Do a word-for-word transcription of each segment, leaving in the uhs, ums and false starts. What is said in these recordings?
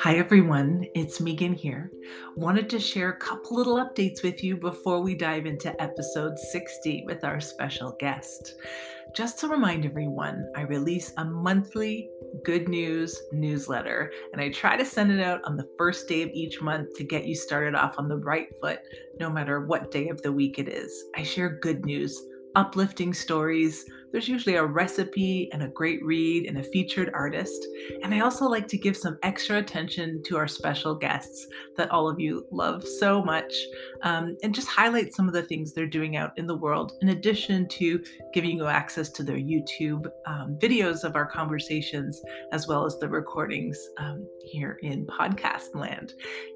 Hi everyone, it's Megan here. Wanted to share a couple little updates with you before we dive into episode sixty with our special guest. Just to remind everyone, I release a monthly good news newsletter, and I try to send it out on the first day of each month to get you started off on the right foot, no matter what day of the week it is. I share good news, uplifting stories. There's usually a recipe and a great read and a featured artist. And I also like to give some extra attention to our special guests that all of you love so much, um, and just highlight some of the things they're doing out in the world, in addition to giving you access to their YouTube um, videos of our conversations, as well as the recordings um, here in podcast land.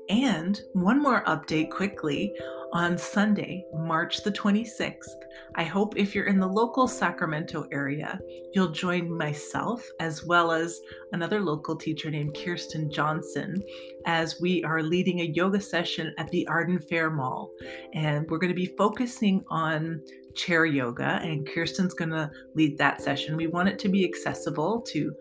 And one more update quickly. On Sunday, March the twenty-sixth, I hope if you're in the local Sacramento area, you'll join myself as well as another local teacher named Kirsten Johnson as we are leading a yoga session at the Arden Fair Mall. And we're going to be focusing on chair yoga, and Kirsten's going to lead that session. We want it to be accessible to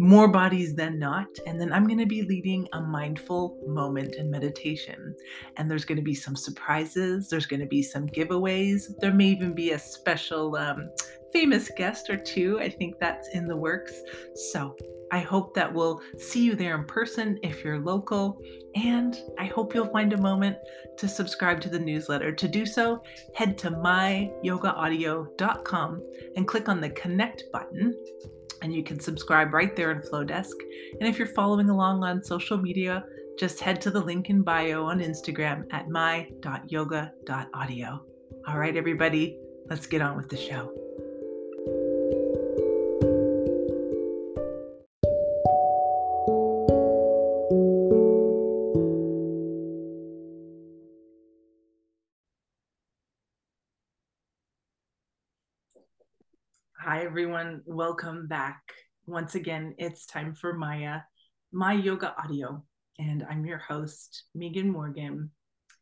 more bodies than not. And then I'm going to be leading a mindful moment in meditation. And there's going to be some surprises. There's going to be some giveaways. There may even be a special um, famous guest or two. I think that's in the works. So I hope that we'll see you there in person if you're local. And I hope you'll find a moment to subscribe to the newsletter. To do so, head to my yoga audio dot com and click on the connect button. And you can subscribe right there in Flowdesk. And if you're following along on social media, just head to the link in bio on Instagram at my dot yoga dot audio. All right, everybody, let's get on with the show. Hi, everyone. Welcome back. Once again, it's time for Maya, My Yoga Audio, and I'm your host, Megan Morgan.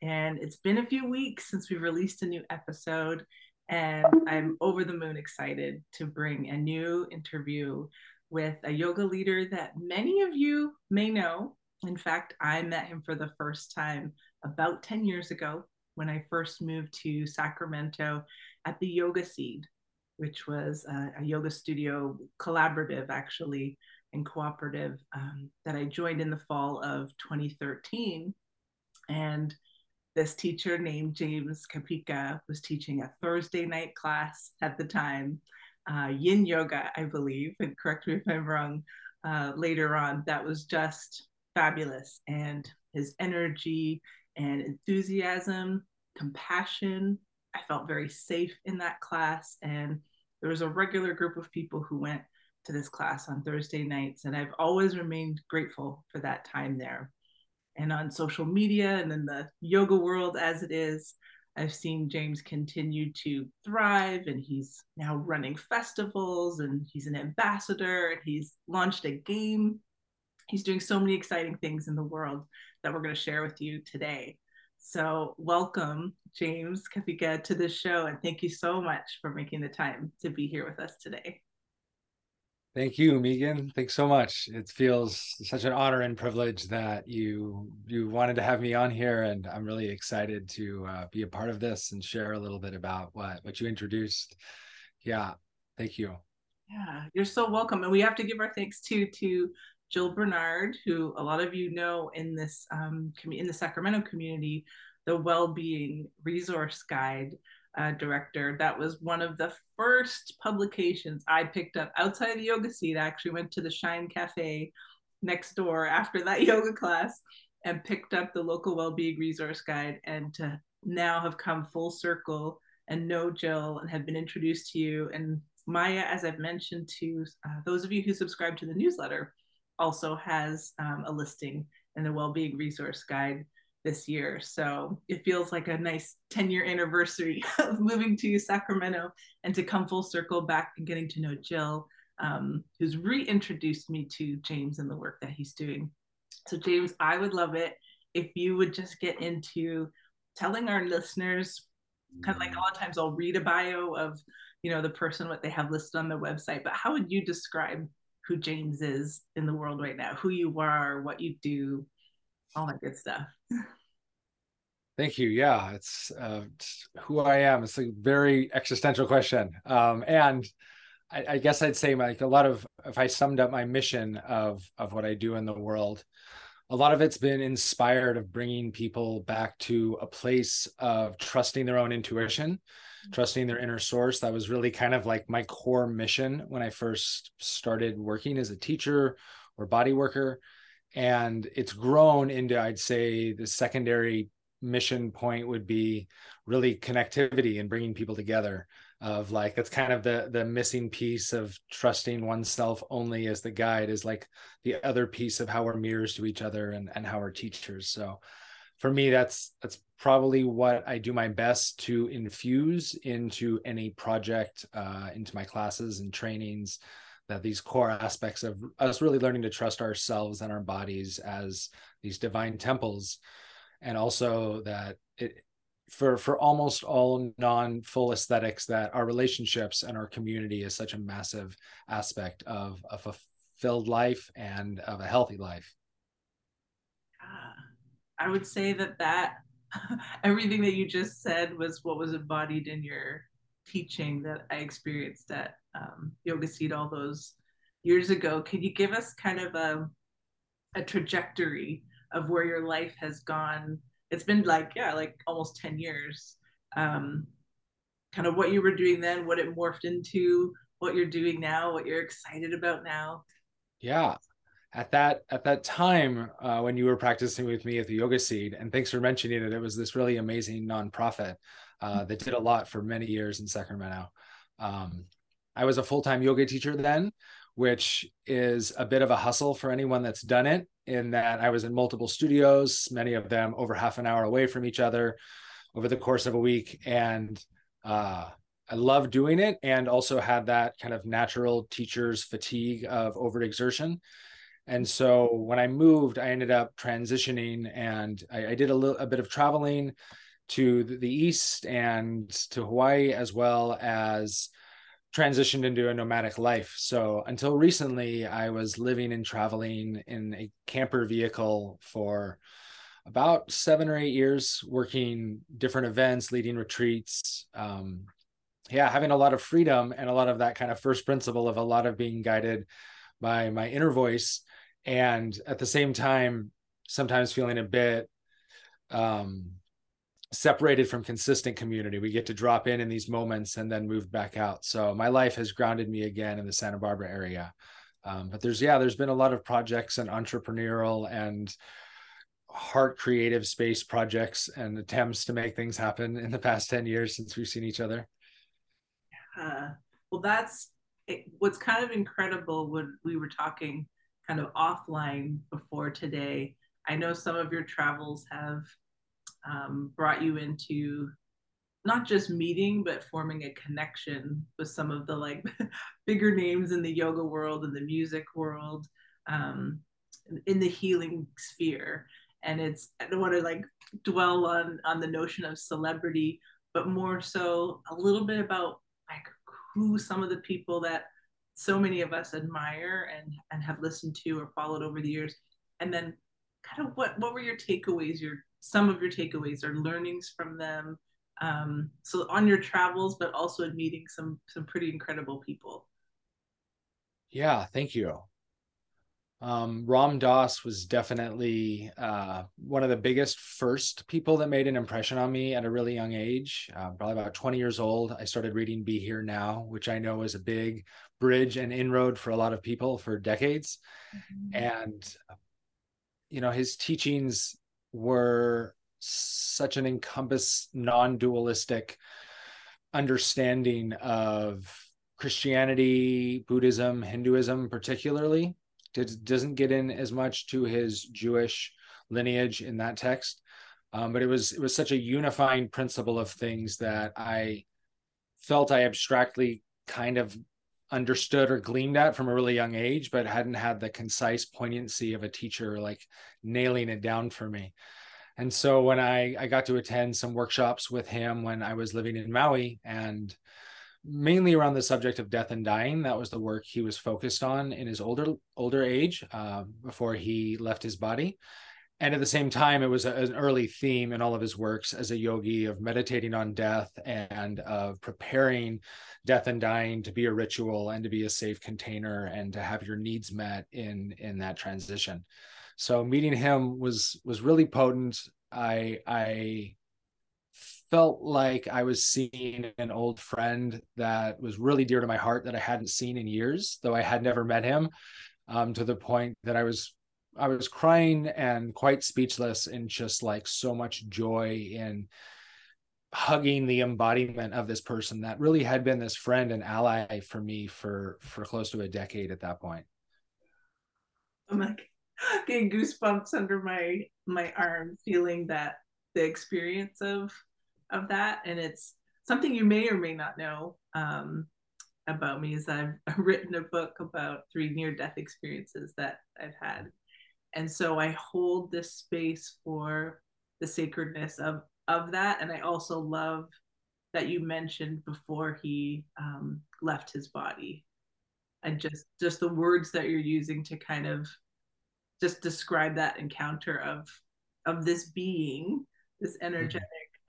And it's been a few weeks since we released a new episode, and I'm over the moon excited to bring a new interview with a yoga leader that many of you may know. In fact, I met him for the first time about ten years ago when I first moved to Sacramento at the Yoga Seed, which was a, a yoga studio collaborative, actually, and cooperative um, that I joined in the fall of twenty thirteen. And this teacher named James Kapicka was teaching a Thursday night class at the time, uh, yin yoga, I believe, and correct me if I'm wrong, uh, later on, that was just fabulous. And his energy and enthusiasm, compassion, I felt very safe in that class, and there was a regular group of people who went to this class on Thursday nights, and I've always remained grateful for that time there. And on social media and in the yoga world as it is, I've seen James continue to thrive, and he's now running festivals, and he's an ambassador, and he's launched a game. He's doing so many exciting things in the world that we're going to share with you today. So welcome, James Kapicka, to the show, and thank you so much for making the time to be here with us today. Thank you, Megan. Thanks so much. It feels such an honor and privilege that you you wanted to have me on here, and I'm really excited to uh, be a part of this and share a little bit about what, what you introduced. Yeah, thank you. Yeah, you're so welcome. And we have to give our thanks too to Jill Bernard, who a lot of you know in this um, commu- in the Sacramento community, the Wellbeing Resource Guide uh, director. That was one of the first publications I picked up outside of the Yoga Seat. I actually went to the Shine Cafe next door after that yoga class and picked up the local Wellbeing Resource Guide, and to now have come full circle and know Jill and have been introduced to you. And Maya, as I've mentioned to uh, those of you who subscribe to the newsletter, also has um, a listing in the Wellbeing Resource Guide this year. So it feels like a nice ten year anniversary of moving to Sacramento, and to come full circle back and getting to know Jill, um, who's reintroduced me to James and the work that he's doing. So James, I would love it if you would just get into telling our listeners, kind of like a lot of times I'll read a bio of, you know, the person, what they have listed on their website, but how would you describe who James is in the world right now, who you are, what you do, all that good stuff. Thank you. Yeah, it's, uh, it's who I am. It's a very existential question. Um, and I, I guess I'd say like a lot of, if I summed up my mission of, of what I do in the world, a lot of it's been inspired of bringing people back to a place of trusting their own intuition, trusting their inner source. That was really kind of like my core mission when I first started working as a teacher or body worker. And it's grown into, I'd say, the secondary mission point would be really connectivity and bringing people together. Of like, that's kind of the the missing piece of trusting oneself only as the guide, is like the other piece of how we're mirrors to each other and, and how we're teachers. So for me, that's that's probably what I do my best to infuse into any project, uh, into my classes and trainings, that these core aspects of us really learning to trust ourselves and our bodies as these divine temples. And also that it, for for almost all non-full aesthetics, that our relationships and our community is such a massive aspect of a fulfilled life and of a healthy life. Uh, I would say that that everything that you just said was what was embodied in your teaching that I experienced at um, Yoga Seed all those years ago. Can you give us kind of a a trajectory of where your life has gone? It's been like, yeah, like almost ten years, um, kind of what you were doing then, what it morphed into, what you're doing now, what you're excited about now. Yeah. At that, at that time, uh, when you were practicing with me at the Yoga Seed, and thanks for mentioning it, it was this really amazing nonprofit uh, that did a lot for many years in Sacramento. Um, I was a full-time yoga teacher then, which is a bit of a hustle for anyone that's done it, in that I was in multiple studios, many of them over half an hour away from each other over the course of a week. And uh, I loved doing it, and also had that kind of natural teacher's fatigue of overexertion. And so when I moved, I ended up transitioning, and I, I did a little a bit of traveling to the East and to Hawaii, as well as transitioned into a nomadic life. So until recently, I was living and traveling in a camper vehicle for about seven or eight years, working different events, leading retreats. Um, yeah, having a lot of freedom, and a lot of that kind of first principle of a lot of being guided by my inner voice. And at the same time, sometimes feeling a bit um, separated from consistent community. We get to drop in in these moments and then move back out. So my life has grounded me again in the Santa Barbara area. Um, but there's, yeah, there's been a lot of projects and entrepreneurial and heart creative space projects and attempts to make things happen in the past ten years since we've seen each other. Uh, well, that's it, what's kind of incredible. When we were talking kind of offline before today, I know some of your travels have Um, brought you into not just meeting, but forming a connection with some of the like bigger names in the yoga world and the music world, um, in the healing sphere. And it's, I don't want to like dwell on, on the notion of celebrity, but more so a little bit about like who some of the people that so many of us admire and, and have listened to or followed over the years. And then kind of what, what were your takeaways, your some of your takeaways or learnings from them, um, so on your travels, but also in meeting some some pretty incredible people. Yeah, thank you. Um, Ram Dass was definitely uh, one of the biggest first people that made an impression on me at a really young age, uh, probably about twenty years old. I started reading Be Here Now, which I know is a big bridge and inroad for a lot of people for decades. Mm-hmm. And, you know, his teachings were such an encompass non-dualistic understanding of Christianity, Buddhism, Hinduism, particularly. It doesn't get in as much to his Jewish lineage in that text, um, but it was it was such a unifying principle of things that I felt I abstractly kind of understood or gleamed at from a really young age, but hadn't had the concise poignancy of a teacher like nailing it down for me. And so when I, I got to attend some workshops with him when I was living in Maui, and mainly around the subject of death and dying. That was the work he was focused on in his older older age, uh, before he left his body. And at the same time, it was a, an early theme in all of his works as a yogi of meditating on death and of preparing death and dying to be a ritual and to be a safe container and to have your needs met in, in that transition. So meeting him was was really potent. I I felt like I was seeing an old friend that was really dear to my heart that I hadn't seen in years, though I had never met him, um, to the point that I was I was crying and quite speechless, and just like so much joy in hugging the embodiment of this person that really had been this friend and ally for me for for close to a decade at that point. I'm like getting goosebumps under my my arm, feeling that the experience of of that. And it's something you may or may not know um, about me is that I've written a book about three near-death experiences that I've had. And so I hold this space for the sacredness of, of that. And I also love that you mentioned before he um, left his body, and just, just the words that you're using to kind of just describe that encounter of, of this being, this energetic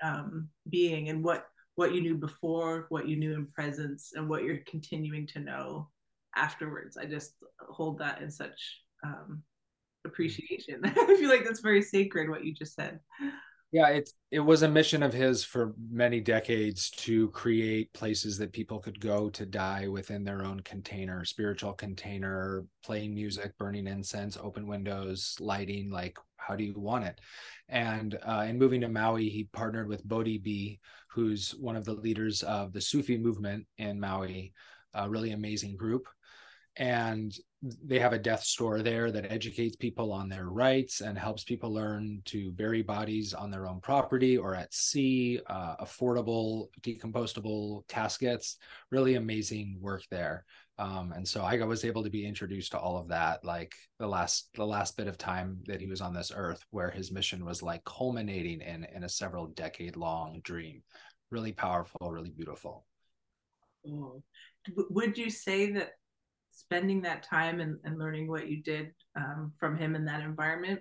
um, being, and what, what you knew before, what you knew in presence, and what you're continuing to know afterwards. I just hold that in such, um, appreciation. I feel like that's very sacred, what you just said. Yeah, it's it was a mission of his for many decades to create places that people could go to die within their own container, spiritual container, playing music, burning incense, open windows, lighting, like how do you want it? And uh, in moving to Maui, he partnered with Bodhi B, who's one of the leaders of the Sufi movement in Maui, a really amazing group. And they have a death store there that educates people on their rights and helps people learn to bury bodies on their own property or at sea, uh, affordable, decomposable caskets, really amazing work there. Um, and so I was able to be introduced to all of that, like the last the last bit of time that he was on this earth, where his mission was like culminating in, in a several decade long dream. Really powerful, really beautiful. Oh. Would you say that spending that time and, and learning what you did um, from him in that environment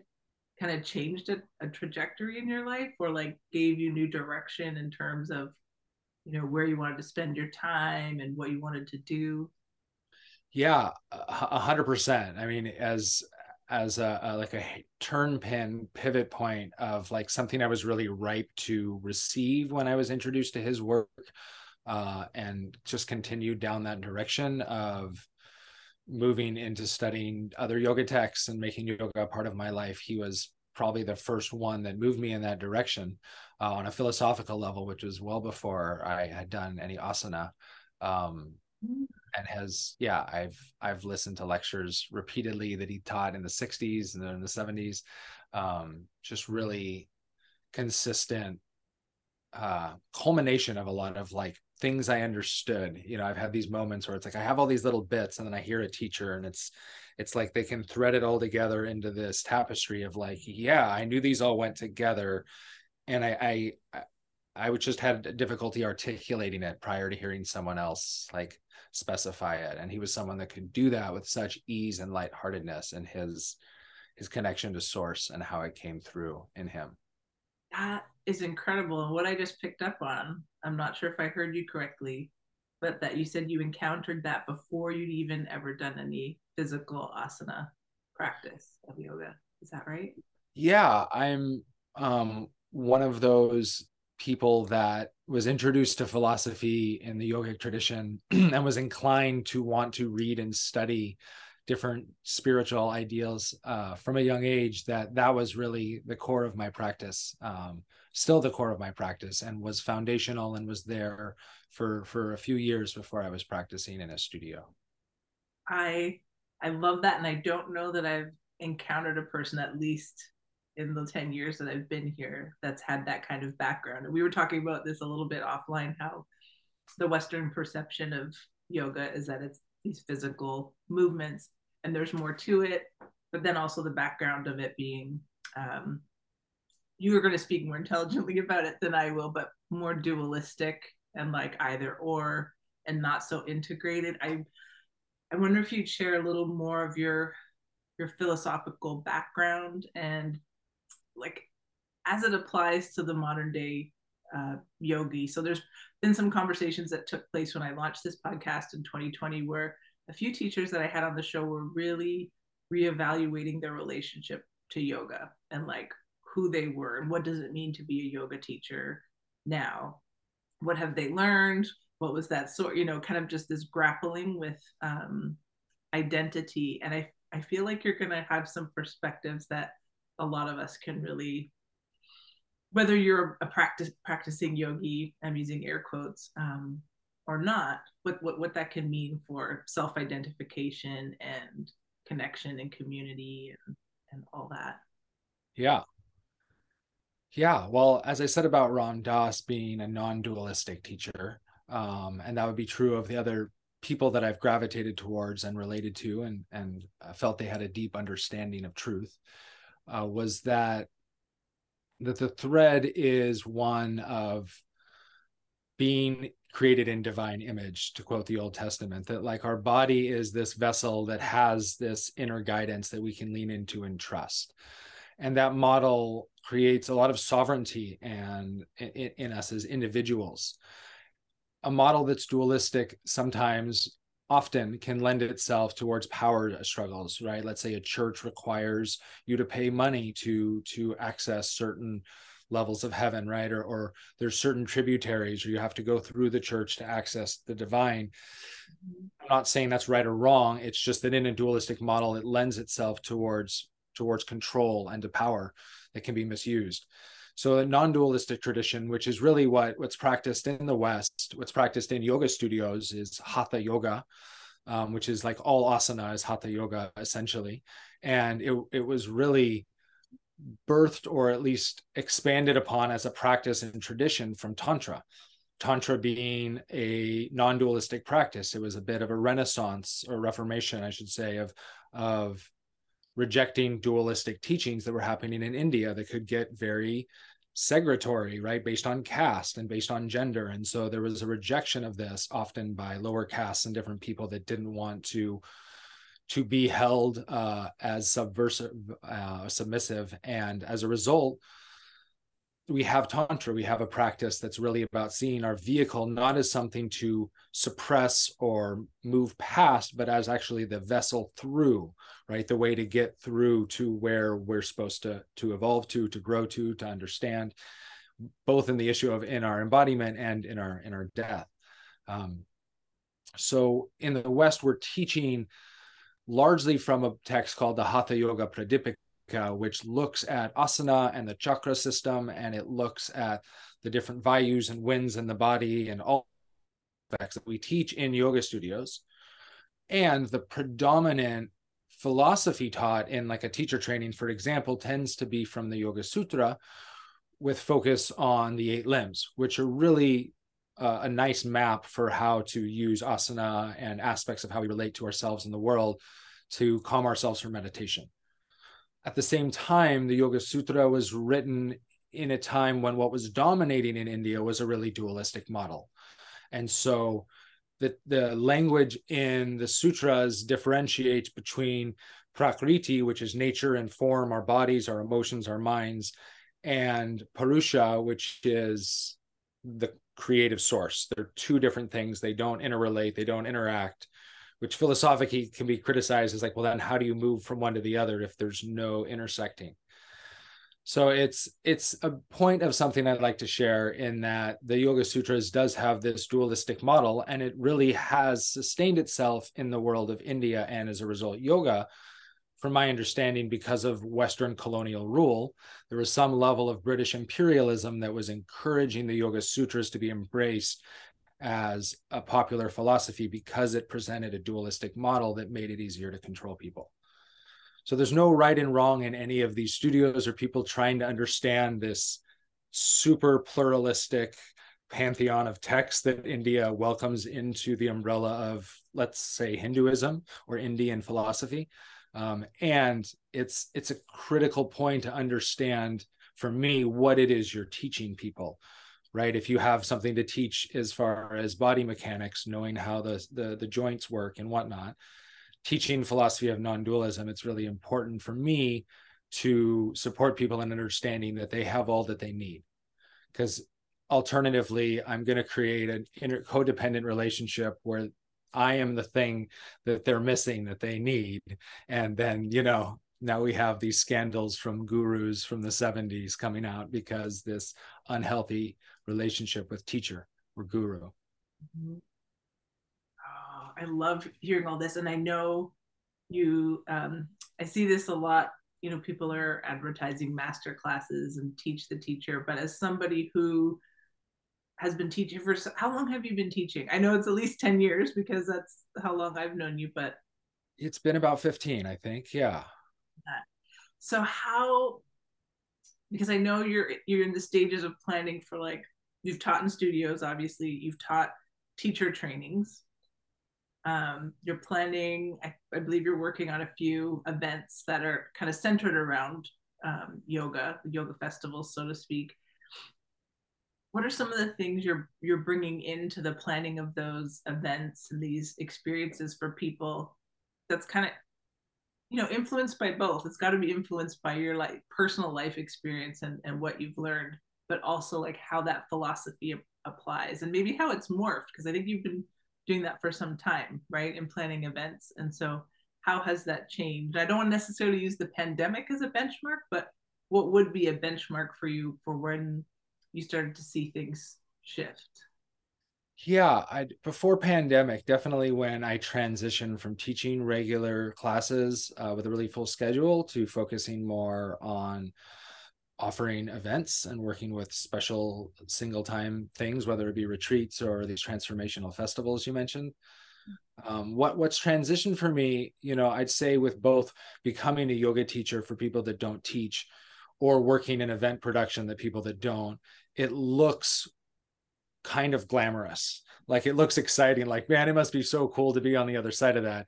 kind of changed a, a trajectory in your life, or like gave you new direction in terms of, you know, where you wanted to spend your time and what you wanted to do? Yeah, a hundred percent. I mean, as, as a, a, like a turn pin pivot point of like something I was really ripe to receive when I was introduced to his work, uh, and just continued down that direction of moving into studying other yoga texts and making yoga a part of my life. He was probably the first one that moved me in that direction uh, on a philosophical level, which was well before I had done any asana. Um, and has, yeah, I've I've listened to lectures repeatedly that he taught in the sixties and then in the seventies. Um, just really consistent uh, culmination of a lot of like things I understood. You know, I've had these moments where it's like, I have all these little bits and then I hear a teacher and it's, it's like they can thread it all together into this tapestry of like, yeah, I knew these all went together. And I, I, I would just had difficulty articulating it prior to hearing someone else like specify it. And he was someone that could do that with such ease and lightheartedness, and his, his connection to source and how it came through in him. That is incredible. And what I just picked up on, I'm not sure if I heard you correctly, but that you said you encountered that before you'd even ever done any physical asana practice of yoga. Is that right? Yeah, I'm um, one of those people that was introduced to philosophy in the yogic tradition and was inclined to want to read and study different spiritual ideals uh, from a young age. That that was really the core of my practice, um, still the core of my practice, and was foundational and was there for, for a few years before I was practicing in a studio. I, I love that. And I don't know that I've encountered a person, at least in the ten years that I've been here, that's had that kind of background. And we were talking about this a little bit offline, how the Western perception of yoga is that it's these physical movements, and there's more to it, but then also the background of it being, um, you are going to speak more intelligently about it than I will, but more dualistic and like either or, and not so integrated. I I wonder if you'd share a little more of your your philosophical background and like as it applies to the modern day uh, yogi. So there's been some conversations that took place when I launched this podcast in twenty twenty, where a few teachers that I had on the show were really reevaluating their relationship to yoga and like who they were and what does it mean to be a yoga teacher now? What have they learned? What was that sort, you know, kind of just this grappling with um, identity. And I, I feel like you're going to have some perspectives that a lot of us can really, whether you're a practice practicing yogi, I'm using air quotes, um, or not, what, what, what that can mean for self-identification and connection and community and, and all that. Yeah. Yeah. Well, as I said about Ram Dass being a non-dualistic teacher, um, and that would be true of the other people that I've gravitated towards and related to and, and felt they had a deep understanding of truth, uh, was that, that the thread is one of being created in divine image, to quote the Old Testament, that like our body is this vessel that has this inner guidance that we can lean into and trust. And that model creates a lot of sovereignty and in, in us as individuals. A model that's dualistic sometimes often can lend itself towards power struggles, right? Let's say a church requires you to pay money to, to access certain levels of heaven, right? Or, or there's certain tributaries, or you have to go through the church to access the divine. I'm not saying that's right or wrong. It's just that in a dualistic model, it lends itself towards, towards control and to power that can be misused. So a non-dualistic tradition, which is really what, what's practiced in the West, what's practiced in yoga studios is hatha yoga, um, which is like all asana is hatha yoga, essentially. And it, it was really birthed or at least expanded upon as a practice and tradition from Tantra. Tantra being a non-dualistic practice. It was a bit of a renaissance or reformation, I should say, of, of rejecting dualistic teachings that were happening in India that could get very segregatory, right? Based on caste and based on gender. And so there was a rejection of this often by lower castes and different people that didn't want to, to be held uh, as subversive, uh, submissive. And as a result, we have Tantra, we have a practice that's really about seeing our vehicle not as something to suppress or move past, but as actually the vessel through, right? The way to get through to where we're supposed to, to evolve to, to grow to, to understand, both in the issue of in our embodiment and in our, in our death. Um, so in the West, we're teaching largely from a text called the Hatha Yoga Pradipika, which looks at asana and the chakra system, and it looks at the different vayus and winds in the body and all aspects that we teach in yoga studios. And the predominant philosophy taught in like a teacher training, for example, tends to be from the Yoga Sutra, with focus on the eight limbs, which are really uh, a nice map for how to use asana and aspects of how we relate to ourselves in the world to calm ourselves for meditation. At the same time, the Yoga Sutra was written in a time when what was dominating in India was a really dualistic model. And so the, the language in the sutras differentiates between prakriti, which is nature and form, our bodies, our emotions, our minds, and parusha, which is the creative source. They're two different things. They don't interrelate. They don't interact. Which philosophically can be criticized as like, well, then how do you move from one to the other if there's no intersecting? So it's it's a point of something I'd like to share in that the Yoga Sutras does have this dualistic model, and it really has sustained itself in the world of India and as a result, yoga, from my understanding, because of Western colonial rule. There was some level of British imperialism that was encouraging the Yoga Sutras to be embraced as a popular philosophy because it presented a dualistic model that made it easier to control people. So there's no right and wrong in any of these studios or people trying to understand this super pluralistic pantheon of texts that India welcomes into the umbrella of, let's say, Hinduism or Indian philosophy. Um, and it's it's a critical point to understand, for me, what it is you're teaching people, right? If you have something to teach as far as body mechanics, knowing how the, the, the joints work and whatnot, teaching philosophy of non-dualism, it's really important for me to support people in understanding that they have all that they need. Because alternatively, I'm going to create an inter- codependent relationship where I am the thing that they're missing, that they need. And then, you know, now we have these scandals from gurus from the seventies coming out because this unhealthy relationship with teacher or guru. Mm-hmm. Oh, I love hearing all this. And I know you, um, I see this a lot. You know, people are advertising master classes and teach the teacher. But as somebody who has been teaching for, how long have you been teaching? I know it's at least ten years because that's how long I've known you, but. It's been about fifteen, I think. Yeah. So how, because I know you're, you're in the stages of planning for, like, you've taught in studios, obviously you've taught teacher trainings. Um, you're planning, I, I believe you're working on a few events that are kind of centered around um, yoga, yoga festivals, so to speak. What are some of the things you're you're bringing into the planning of those events and these experiences for people? That's kind of, you know, influenced by both. It's got to be influenced by your like personal life experience and, and what you've learned, but also like how that philosophy applies and maybe how it's morphed, because I think you've been doing that for some time, right? And planning events. And so how has that changed? I don't want to necessarily use the pandemic as a benchmark, but what would be a benchmark for you for when you started to see things shift? Yeah, I, before pandemic, definitely when I transitioned from teaching regular classes uh, with a really full schedule to focusing more on offering events and working with special single time things, whether it be retreats or these transformational festivals you mentioned. Um, what what's transitioned for me, you know, I'd say with both becoming a yoga teacher for people that don't teach or working in event production that people that don't, it looks kind of glamorous. Like, it looks exciting, like, man, it must be so cool to be on the other side of that.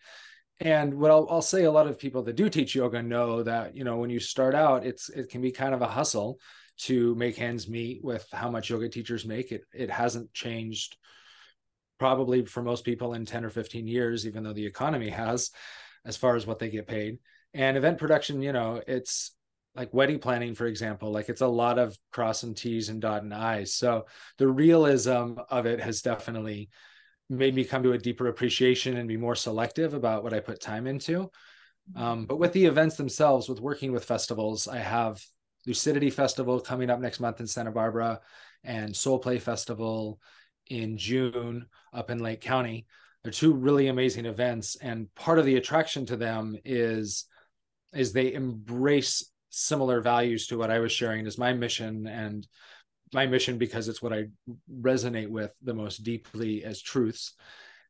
And what I'll, I'll say, a lot of people that do teach yoga know that, you know, when you start out, it's it can be kind of a hustle to make ends meet with how much yoga teachers make. It it hasn't changed probably for most people in ten or fifteen years, even though the economy has, as far as what they get paid. And event production, you know, it's like wedding planning, for example, like it's a lot of cross and T's and dot and I's. So the realism of it has definitely made me come to a deeper appreciation and be more selective about what I put time into. Um, but with the events themselves, with working with festivals, I have Lucidity Festival coming up next month in Santa Barbara and Soul Play Festival in June up in Lake County. They're two really amazing events. And part of the attraction to them is, is they embrace similar values to what I was sharing as my mission and my mission, because it's what I resonate with the most deeply as truths.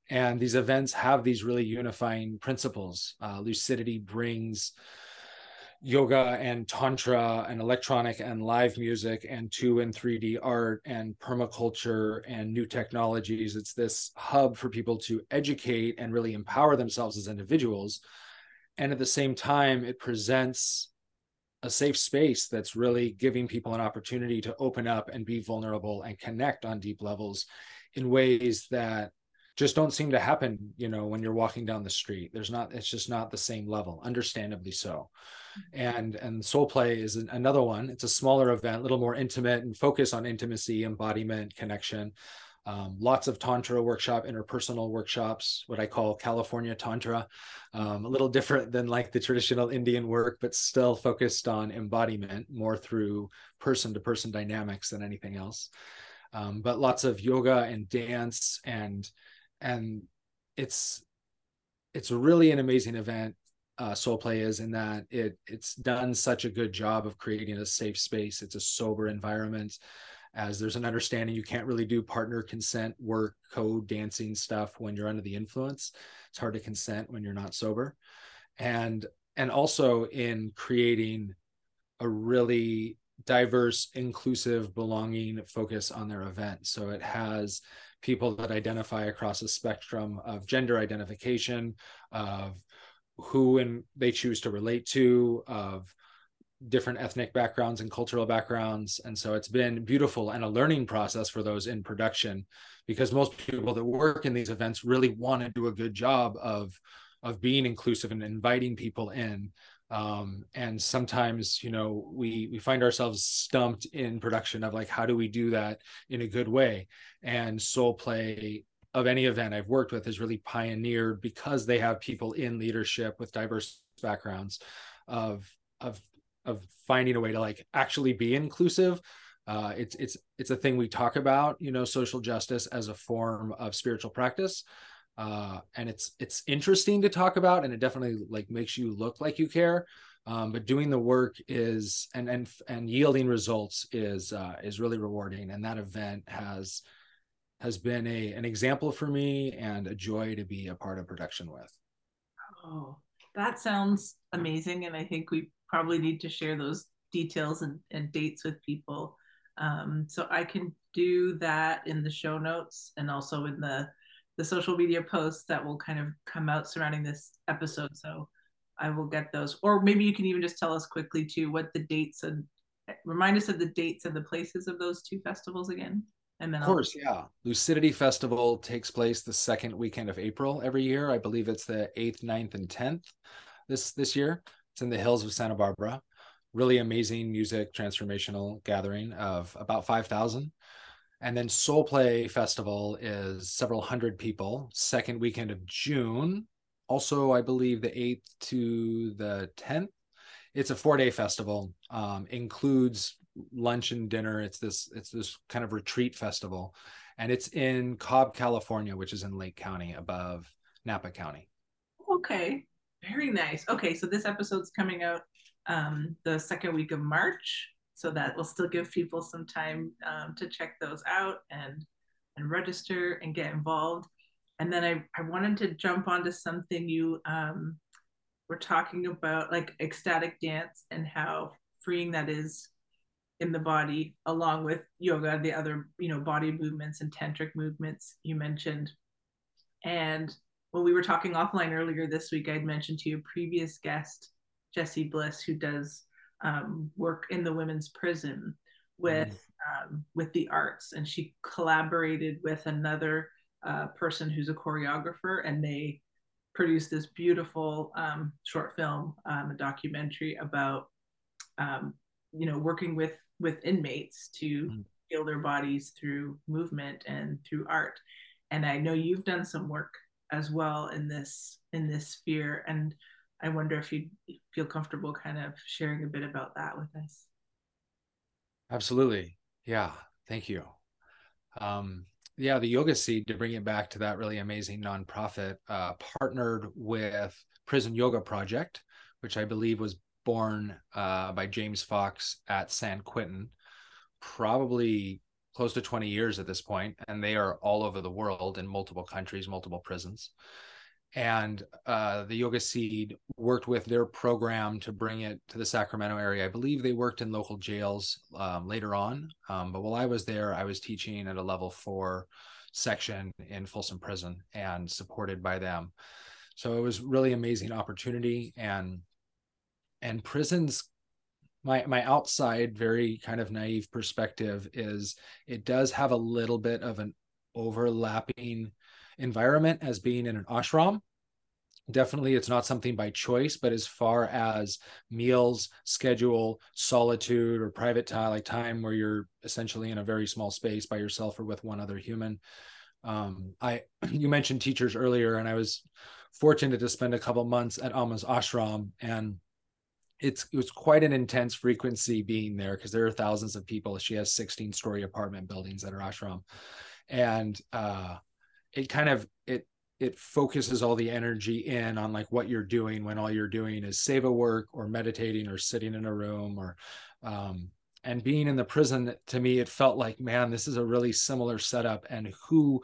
And these events have these really unifying principles. Uh, Lucidity brings yoga and tantra and electronic and live music and two and three D art and permaculture and new technologies. It's this hub for people to educate and really empower themselves as individuals. And at the same time, it presents a safe space that's really giving people an opportunity to open up and be vulnerable and connect on deep levels in ways that just don't seem to happen, you know, when you're walking down the street. There's not, it's just not the same level, understandably so. And, and Soul Play is another one. It's a smaller event, a little more intimate and focus on intimacy, embodiment, connection. Um, lots of tantra workshop, interpersonal workshops, what I call California tantra, um, a little different than like the traditional Indian work, but still focused on embodiment more through person-to-person dynamics than anything else. Um, but lots of yoga and dance, and and it's it's really an amazing event. Uh, Soul Play is in that it it's done such a good job of creating a safe space. It's a sober environment. As there's an understanding you can't really do partner consent work, code, dancing stuff when you're under the influence. It's hard to consent when you're not sober. And, and also in creating a really diverse, inclusive, belonging focus on their event. So it has people that identify across a spectrum of gender identification, of who and they choose to relate to, of different ethnic backgrounds and cultural backgrounds. And so it's been beautiful and a learning process for those in production, because most people that work in these events really want to do a good job of, of being inclusive and inviting people in. Um, and sometimes, you know, we, we find ourselves stumped in production of like, how do we do that in a good way? And Soul Play, of any event I've worked with, has really pioneered, because they have people in leadership with diverse backgrounds, of, of, of finding a way to like actually be inclusive. Uh, it's, it's, it's a thing we talk about, you know, social justice as a form of spiritual practice. Uh, and it's, it's interesting to talk about, and it definitely like makes you look like you care. Um, but doing the work is, and, and, and yielding results is, uh, is really rewarding. And that event has, has been a, an example for me, and a joy to be a part of production with. Oh, that sounds amazing. And I think we probably need to share those details and, and dates with people. Um, so I can do that in the show notes, and also in the, the social media posts that will kind of come out surrounding this episode. So I will get those, or maybe you can even just tell us quickly too, what the dates, and remind us of the dates and the places of those two festivals again. And then of course, I'll... yeah. Lucidity Festival takes place the second weekend of April every year. I believe it's the eighth, ninth, and tenth this, this year. It's in the hills of Santa Barbara. Really amazing music, transformational gathering of about five thousand. And then Soul Play Festival is several hundred people, second weekend of June. Also, I believe the eighth to the tenth. It's a four-day festival, um, includes lunch and dinner. It's this, it's this kind of retreat festival. And it's in Cobb, California, which is in Lake County above Napa County. Okay, very nice. Okay, so this episode's coming out um, the second week of March. So that will still give people some time um, to check those out and, and register and get involved. And then I, I wanted to jump onto something you um, were talking about, like ecstatic dance and how freeing that is in the body, along with yoga, the other, you know, body movements and tantric movements you mentioned. And when we were talking offline earlier this week, I'd mentioned to your previous guest, Jessie Bliss, who does Um, work in the women's prison with mm. um, with the arts, and she collaborated with another uh, person who's a choreographer, and they produced this beautiful um, short film, um, a documentary about um, you know working with with inmates to mm. heal their bodies through movement and through art. And I know you've done some work as well in this in this sphere, and I wonder if you feel comfortable kind of sharing a bit about that with us. Absolutely. Yeah. Thank you. Um, yeah. The Yoga Seed, to bring it back to that really amazing nonprofit, uh, partnered with Prison Yoga Project, which I believe was born uh, by James Fox at San Quentin, probably close to twenty years at this point. And they are all over the world in multiple countries, multiple prisons. And uh, the Yoga Seed worked with their program to bring it to the Sacramento area. I believe they worked in local jails um, later on. Um, but while I was there, I was teaching at a level four section in Folsom Prison and supported by them. So it was really amazing opportunity. And and prisons, my, my outside, very kind of naive perspective is it does have a little bit of an overlapping environment as being in an ashram. Definitely it's not something by choice, but as far as meals, schedule, solitude, or private time, like time where you're essentially in a very small space by yourself or with one other human. Um, I you mentioned teachers earlier, and I was fortunate to spend a couple months at Amma's ashram, and it's it was quite an intense frequency being there because there are thousands of people. She has sixteen story apartment buildings at her ashram. And uh it kind of, it, it focuses all the energy in on like what you're doing when all you're doing is seva work or meditating or sitting in a room or, um, and being in the prison, to me, it felt like, man, this is a really similar setup, and who,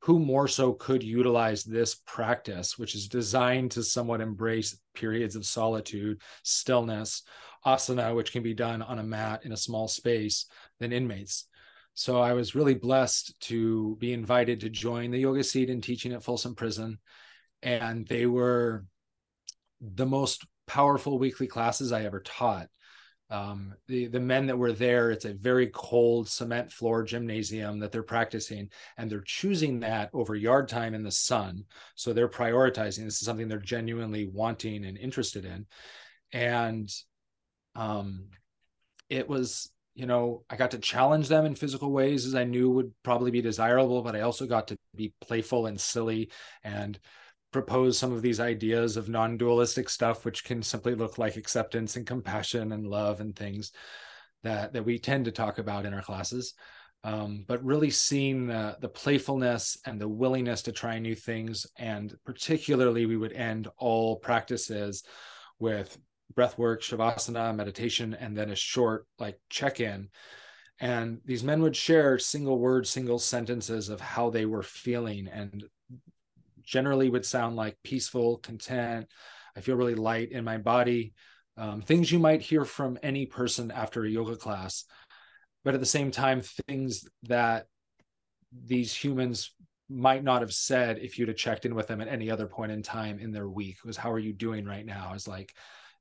who more so could utilize this practice, which is designed to somewhat embrace periods of solitude, stillness, asana, which can be done on a mat in a small space, than inmates. So I was really blessed to be invited to join the Yoga Seed in teaching at Folsom Prison. And they were the most powerful weekly classes I ever taught. Um, the, the men that were there, it's a very cold cement floor gymnasium that they're practicing, and they're choosing that over yard time in the sun. So they're prioritizing. This is something they're genuinely wanting and interested in. And um, it was, you know, I got to challenge them in physical ways as I knew would probably be desirable, but I also got to be playful and silly and propose some of these ideas of non-dualistic stuff, which can simply look like acceptance and compassion and love and things that, that we tend to talk about in our classes. Um, but really seeing the, the playfulness and the willingness to try new things. And particularly, we would end all practices with breath work, shavasana, meditation, and then a short like check-in. And these men would share single words, single sentences of how they were feeling, and generally would sound like peaceful, content, I feel really light in my body, um, things you might hear from any person after a yoga class. But at the same time, things that these humans might not have said if you'd have checked in with them at any other point in time in their week. It was, how are you doing right now? It's like,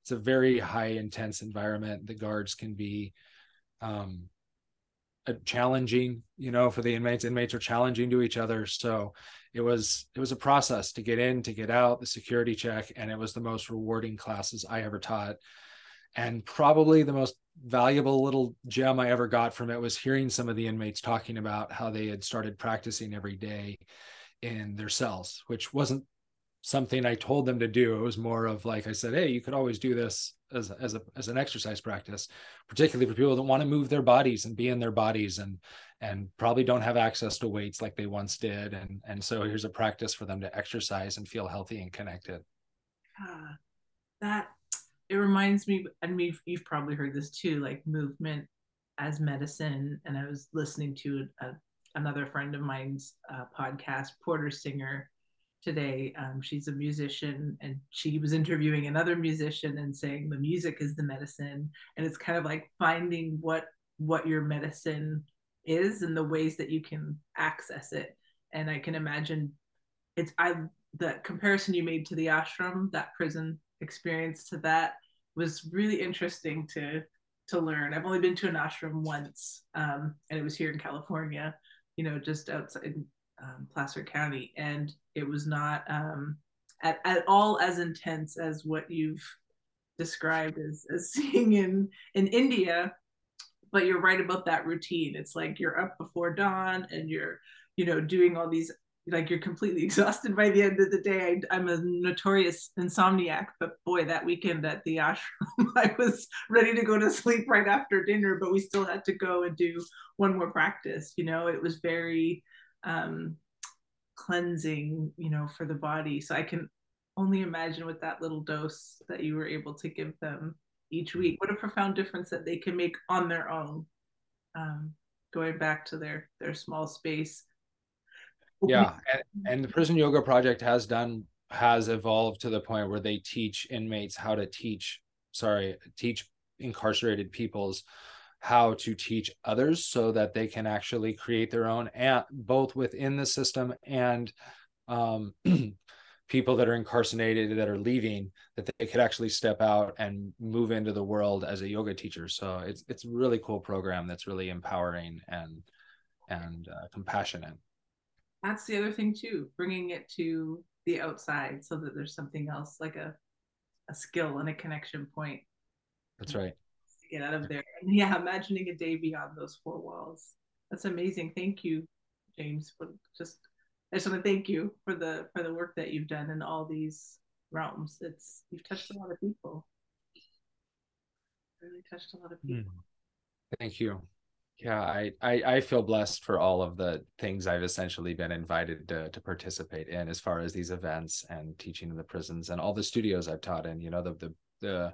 it's a very high intense environment. The guards can be um, challenging, you know, for the inmates. Inmates are challenging to each other. So it was, it was a process to get in, to get out, the security check. And it was the most rewarding classes I ever taught. And probably the most valuable little gem I ever got from it was hearing some of the inmates talking about how they had started practicing every day in their cells, which wasn't something I told them to do. It was more of like, I said, hey, you could always do this as as a as an exercise practice, particularly for people that want to move their bodies and be in their bodies and and probably don't have access to weights like they once did. And and so here's a practice for them to exercise and feel healthy and connected. Uh, that it reminds me, and we've you've probably heard this too, like movement as medicine. And I was listening to a, another friend of mine's uh, podcast, Porter Singer, today. Um, she's a musician, and she was interviewing another musician and saying the music is the medicine. And it's kind of like finding what what your medicine is and the ways that you can access it. And I can imagine it's I the comparison you made to the ashram, that prison experience, to that was really interesting to to learn. I've only been to an ashram once, um, and it was here in California, you know, just outside Um, Placer County, and it was not um, at, at all as intense as what you've described as, as seeing in in India. But you're right about that routine. It's like you're up before dawn, and you're you know doing all these, like you're completely exhausted by the end of the day. I, I'm a notorious insomniac, but boy, that weekend at the ashram, I was ready to go to sleep right after dinner, but we still had to go and do one more practice. You know, it was very um cleansing, you know, for the body. So I can only imagine with that little dose that you were able to give them each week, what a profound difference that they can make on their own, um going back to their their small space. Yeah. and, and the Prison Yoga Project has done has evolved to the point where they teach inmates how to teach sorry teach incarcerated peoples how to teach others, so that they can actually create their own, and both within the system and um, people that are incarcerated that are leaving, that they could actually step out and move into the world as a yoga teacher. So it's it's a really cool program that's really empowering and and uh, compassionate. That's the other thing too, bringing it to the outside so that there's something else, like a a skill and a connection point. That's right. Get out of there. And yeah, imagining a day beyond those four walls. That's amazing. Thank you, James, for just I just want to thank you for the for the work that you've done in all these realms. It's you've touched a lot of people. Really touched a lot of people. Thank you. Yeah, I I, I feel blessed for all of the things I've essentially been invited to, to participate in, as far as these events and teaching in the prisons and all the studios I've taught in. You know, the the the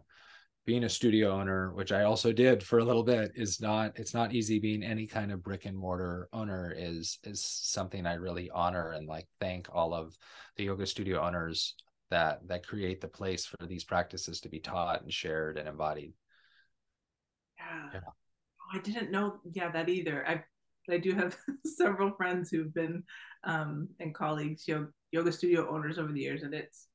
being a studio owner, which I also did for a little bit, is not, it's not easy. Being any kind of brick and mortar owner is, is something I really honor and like thank all of the yoga studio owners that, that create the place for these practices to be taught and shared and embodied. Yeah. yeah. Oh, I didn't know yeah, that either. I I do have several friends who've been, um, and colleagues, yoga, yoga studio owners over the years. And it's,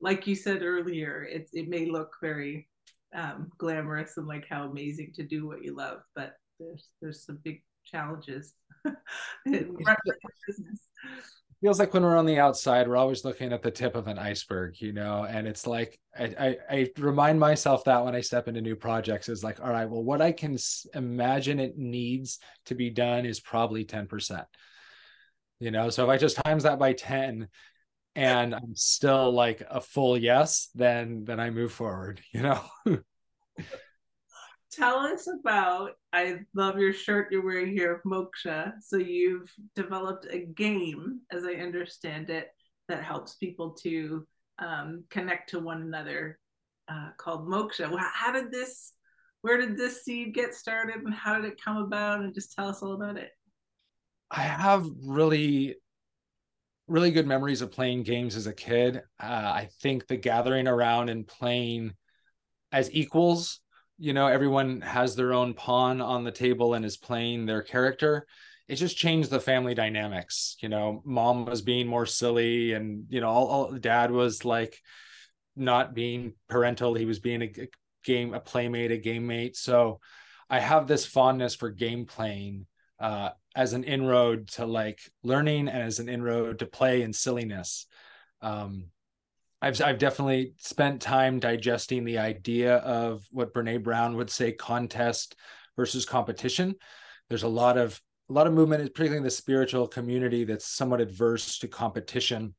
like you said earlier, it's, it may look very um, glamorous and like how amazing to do what you love, but there's there's some big challenges in business. It feels like when we're on the outside, we're always looking at the tip of an iceberg, you know, and it's like, I, I, I remind myself that when I step into new projects is like, all right, well, what I can imagine it needs to be done is probably ten percent, you know? So if I just times that by ten and I'm still like a full yes, then, then I move forward, you know? Tell us about, I love your shirt you're wearing here, Moksha. So you've developed a game, as I understand it, that helps people to um, connect to one another uh, called Moksha. Well, how did this, where did this seed get started and how did it come about? And just tell us all about it. I have really, really good memories of playing games as a kid. Uh, I think the gathering around and playing as equals, you know, everyone has their own pawn on the table and is playing their character. It just changed the family dynamics. You know, mom was being more silly and, you know, all, all dad was like not being parental. He was being a, a game, a playmate, a game mate. So I have this fondness for game playing uh, as an inroad to like learning and as an inroad to play and silliness. Um, I've I've definitely spent time digesting the idea of what Brene Brown would say, contest versus competition. There's a lot of a lot of movement, particularly in the spiritual community, that's somewhat adverse to competition,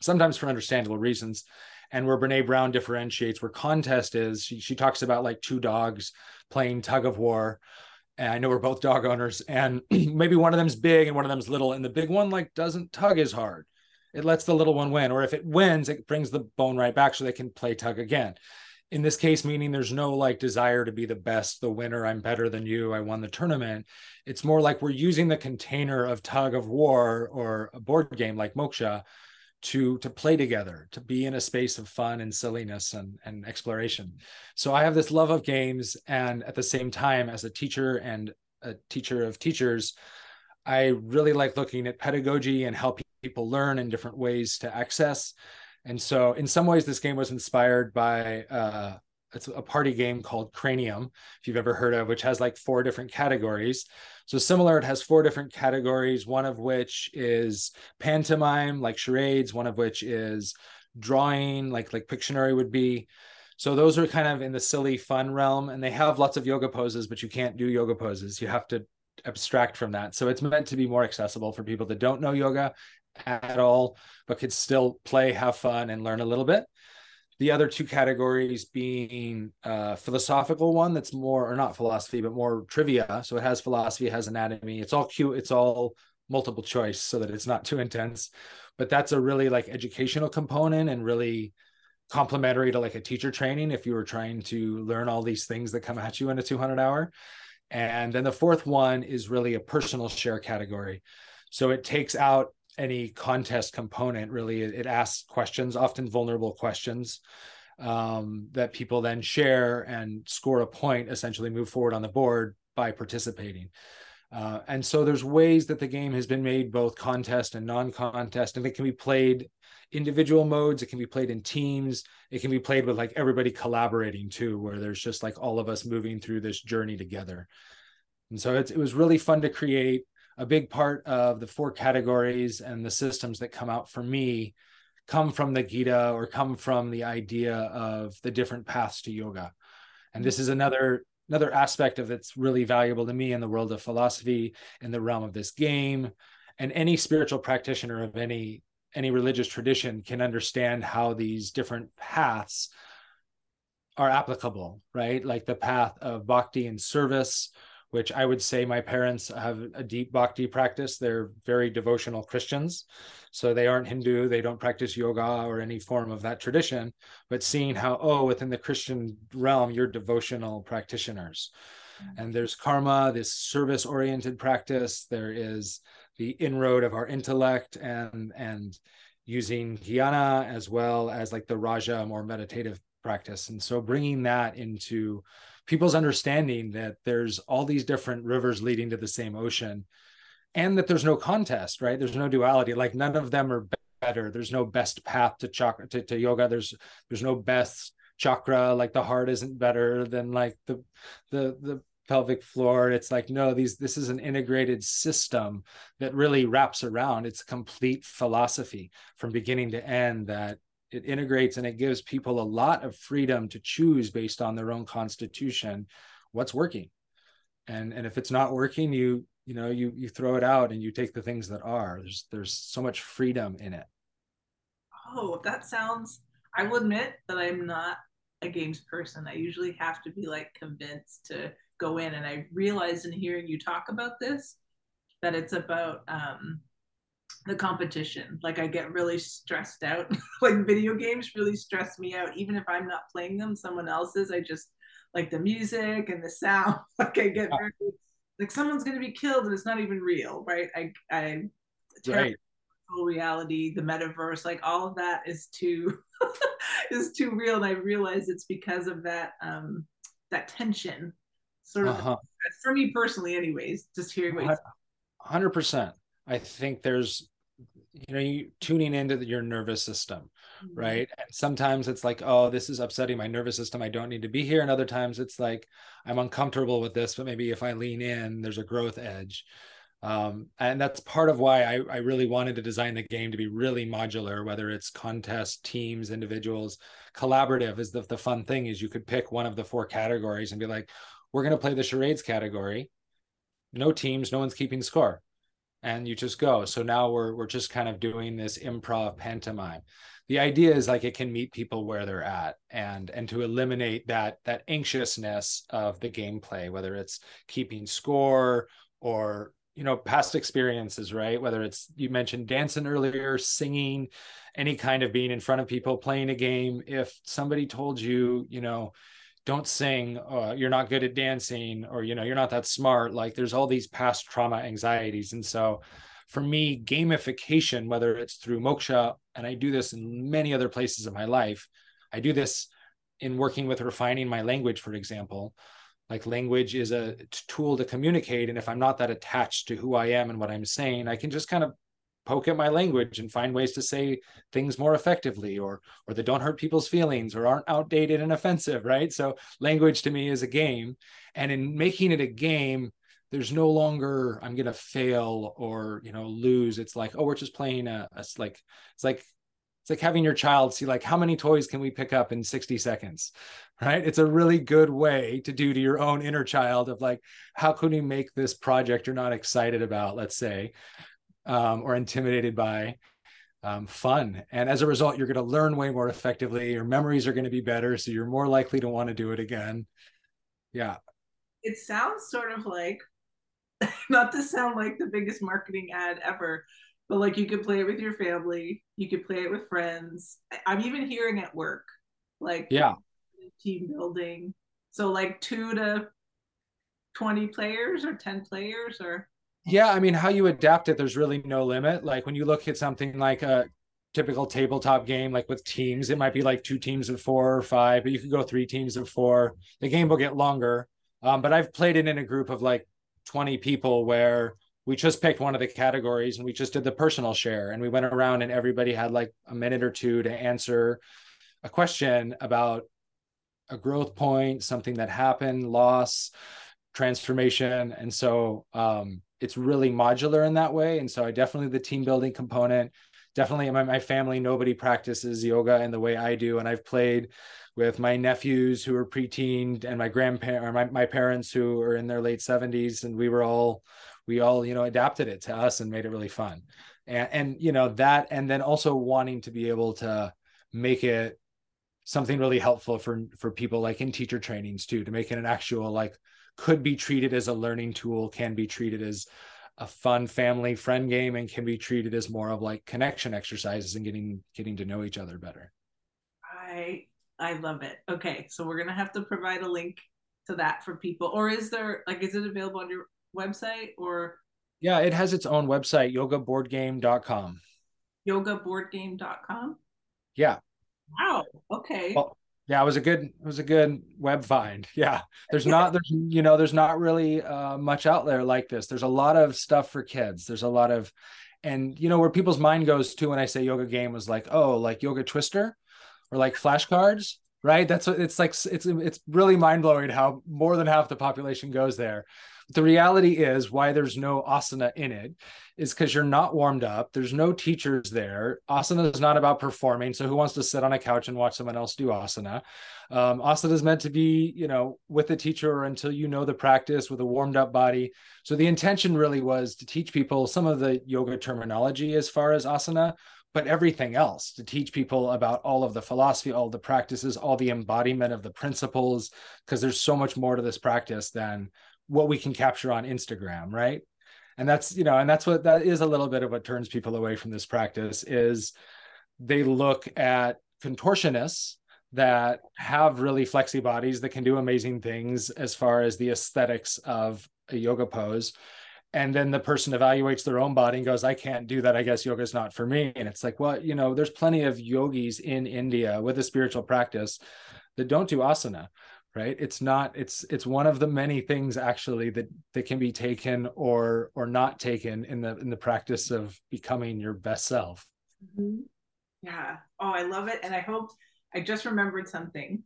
sometimes for understandable reasons. And where Brene Brown differentiates where contest is, she, she talks about like two dogs playing tug of war. And I know we're both dog owners, and maybe one of them's big and one of them's little, and the big one like doesn't tug as hard. It lets the little one win, or if it wins, it brings the bone right back so they can play tug again. In this case, meaning there's no like desire to be the best, the winner, I'm better than you, I won the tournament. It's more like we're using the container of tug of war or a board game like Moksha to, to play together, to be in a space of fun and silliness and, and exploration. So I have this love of games. And at the same time, as a teacher and a teacher of teachers, I really like looking at pedagogy and how people learn in different ways to access. And so in some ways, this game was inspired by uh, it's a party game called Cranium, if you've ever heard of, which has like four different categories. So similar, it has four different categories, one of which is pantomime, like charades, one of which is drawing, like, like Pictionary would be. So those are kind of in the silly fun realm, and they have lots of yoga poses, but you can't do yoga poses. You have to abstract from that. So it's meant to be more accessible for people that don't know yoga at all, but could still play, have fun, and learn a little bit. The other two categories being uh, philosophical one that's more, or not philosophy, but more trivia. So it has philosophy, it has anatomy. It's all cute. It's all multiple choice so that it's not too intense, but that's a really like educational component and really complementary to like a teacher training if you were trying to learn all these things that come at you in a two hundred hour. And then the fourth one is really a personal share category. So it takes out any contest component, really. It asks questions, often vulnerable questions, um, that people then share and score a point, essentially move forward on the board by participating. Uh, and so there's ways that the game has been made both contest and non-contest, and it can be played individual modes. It can be played in teams. It can be played with like everybody collaborating too, where there's just like all of us moving through this journey together. And so it's, it was really fun to create. A big part of the four categories and the systems that come out for me come from the Gita, or come from the idea of the different paths to yoga. And this is another another aspect of that's really valuable to me in the world of philosophy, in the realm of this game, and any spiritual practitioner of any any religious tradition can understand how these different paths are applicable, right? Like the path of bhakti and service, which I would say my parents have a deep bhakti practice. They're very devotional Christians. So they aren't Hindu, they don't practice yoga or any form of that tradition, but seeing how, oh, within the Christian realm, you're devotional practitioners. Mm-hmm. And there's karma, this service-oriented practice. There is the inroad of our intellect and, and using jnana, as well as like the raja, more meditative practice. And so bringing that into people's understanding that there's all these different rivers leading to the same ocean, and that there's no contest, right? There's no duality. Like none of them are better. There's no best path to chakra, to, to yoga. There's, there's no best chakra, like the heart isn't better than like the the the pelvic floor. It's like, no, these this is an integrated system that really wraps around. It's a complete philosophy from beginning to end that it integrates, and it gives people a lot of freedom to choose based on their own constitution what's working. And and if it's not working, you you know you you throw it out and you take the things that are. There's there's so much freedom in it. Oh, that sounds, I will admit that I'm not a games person. I usually have to be like convinced to go in, and I realized in hearing you talk about this that it's about um the competition. Like I get really stressed out. Like video games really stress me out. Even if I'm not playing them, someone else is. I just like the music and the sound. Like I get very, like someone's going to be killed and it's not even real, right? I I right. Reality, the metaverse, like all of that is too is too real. And I realize it's because of that um that tension sort of uh-huh. for me personally anyways, just hearing what you one hundred percent. I think there's, you know, you tuning into the, your nervous system, mm-hmm. right? And sometimes it's like, oh, this is upsetting my nervous system. I don't need to be here. And other times it's like, I'm uncomfortable with this, but maybe if I lean in, there's a growth edge. Um, and that's part of why I, I really wanted to design the game to be really modular, whether it's contest, teams, individuals, collaborative is the, the fun thing is you could pick one of the four categories and be like, we're going to play the charades category. No teams, no one's keeping score. And you just go. So now we're we're just kind of doing this improv pantomime. The idea is like it can meet people where they're at, and and to eliminate that that anxiousness of the gameplay, whether it's keeping score or, you know, past experiences, right? Whether it's, you mentioned dancing earlier, singing, any kind of being in front of people, playing a game. If somebody told you, you know, don't sing, uh, you're not good at dancing, or, you know, you're not that smart. Like there's all these past trauma anxieties. And so for me, gamification, whether it's through Moksha, and I do this in many other places in my life, I do this in working with refining my language, for example. Like language is a tool to communicate. And if I'm not that attached to who I am and what I'm saying, I can just kind of poke at my language and find ways to say things more effectively, or or that don't hurt people's feelings or aren't outdated and offensive, right? So language to me is a game. And in making it a game, there's no longer I'm going to fail or, you know, lose. It's like, oh, we're just playing a, a like, it's like, it's like having your child see like, how many toys can we pick up in sixty seconds, right? It's a really good way to do to your own inner child of like, how can you make this project you're not excited about, let's say, Um, or intimidated by um, fun. And as a result, you're going to learn way more effectively. Your memories are going to be better. So you're more likely to want to do it again. Yeah. It sounds sort of like, not to sound like the biggest marketing ad ever, but like you could play it with your family. You could play it with friends. I'm even hearing at work, like yeah, team building. So like two to twenty players or ten players or... Yeah, I mean, how you adapt it, there's really no limit. Like when you look at something like a typical tabletop game, like with teams, it might be like two teams of four or five, but you could go three teams of four. The game will get longer. Um, but I've played it in a group of like twenty people where we just picked one of the categories and we just did the personal share. And we went around and everybody had like a minute or two to answer a question about a growth point, something that happened, loss, transformation. And so, um, it's really modular in that way. And so I definitely, the team building component, definitely in my, my family, nobody practices yoga in the way I do. And I've played with my nephews who are preteen and my grandparents or my, my parents who are in their late seventies. And we were all, we all, you know, adapted it to us and made it really fun. And, and, you know, that, and then also wanting to be able to make it something really helpful for, for people like in teacher trainings too, to make it an actual, like, could be treated as a learning tool, can be treated as a fun family friend game, and can be treated as more of like connection exercises and getting getting to know each other better. I I love it. Okay, so we're gonna have to provide a link to that for people. Or is there like is it available on your website or? Yeah, it has its own website, yoga board game dot com. yoga board game dot com? Yeah. Wow. Okay. Well, yeah, it was a good, it was a good web find. Yeah. There's not, there's, you know, there's not really uh, much out there like this. There's a lot of stuff for kids. There's a lot of, and you know, where people's mind goes to when I say yoga game was like, oh, like yoga twister or like flashcards. right? That's what it's like. It's it's really mind blowing how more than half the population goes there. But the reality is why there's no asana in it is because you're not warmed up. There's no teachers there. Asana is not about performing. So who wants to sit on a couch and watch someone else do asana? Um, asana is meant to be, you know, with a teacher or until you know the practice with a warmed up body. So the intention really was to teach people some of the yoga terminology as far as asana, but everything else, to teach people about all of the philosophy, all the practices, all the embodiment of the principles, because there's so much more to this practice than what we can capture on Instagram, right? And that's, you know, and that's what, that is a little bit of what turns people away from this practice, is they look at contortionists that have really flexy bodies that can do amazing things as far as the aesthetics of a yoga pose. And then the person evaluates their own body and goes, I can't do that. I guess yoga is not for me. And it's like, well, you know, there's plenty of yogis in India with a spiritual practice that don't do asana, right? It's not, it's, it's one of the many things actually that, that can be taken or, or not taken in the, in the practice of becoming your best self. Mm-hmm. Yeah. Oh, I love it. And I hope, I just remembered something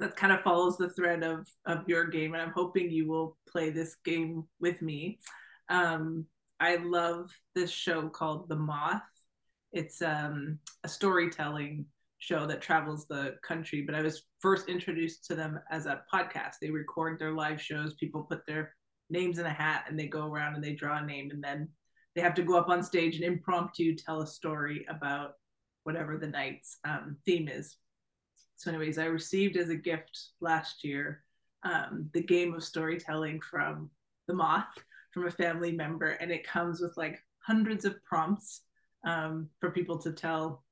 that kind of follows the thread of, of your game. And I'm hoping you will play this game with me. Um, I love this show called The Moth. It's um, a storytelling show that travels the country, but I was first introduced to them as a podcast. They record their live shows. People put their names in a hat and they go around and they draw a name. And then they have to go up on stage and impromptu tell a story about whatever the night's um, theme is. So anyways, I received as a gift last year, um, the game of storytelling from The Moth, from a family member. And it comes with like hundreds of prompts um, for people to tell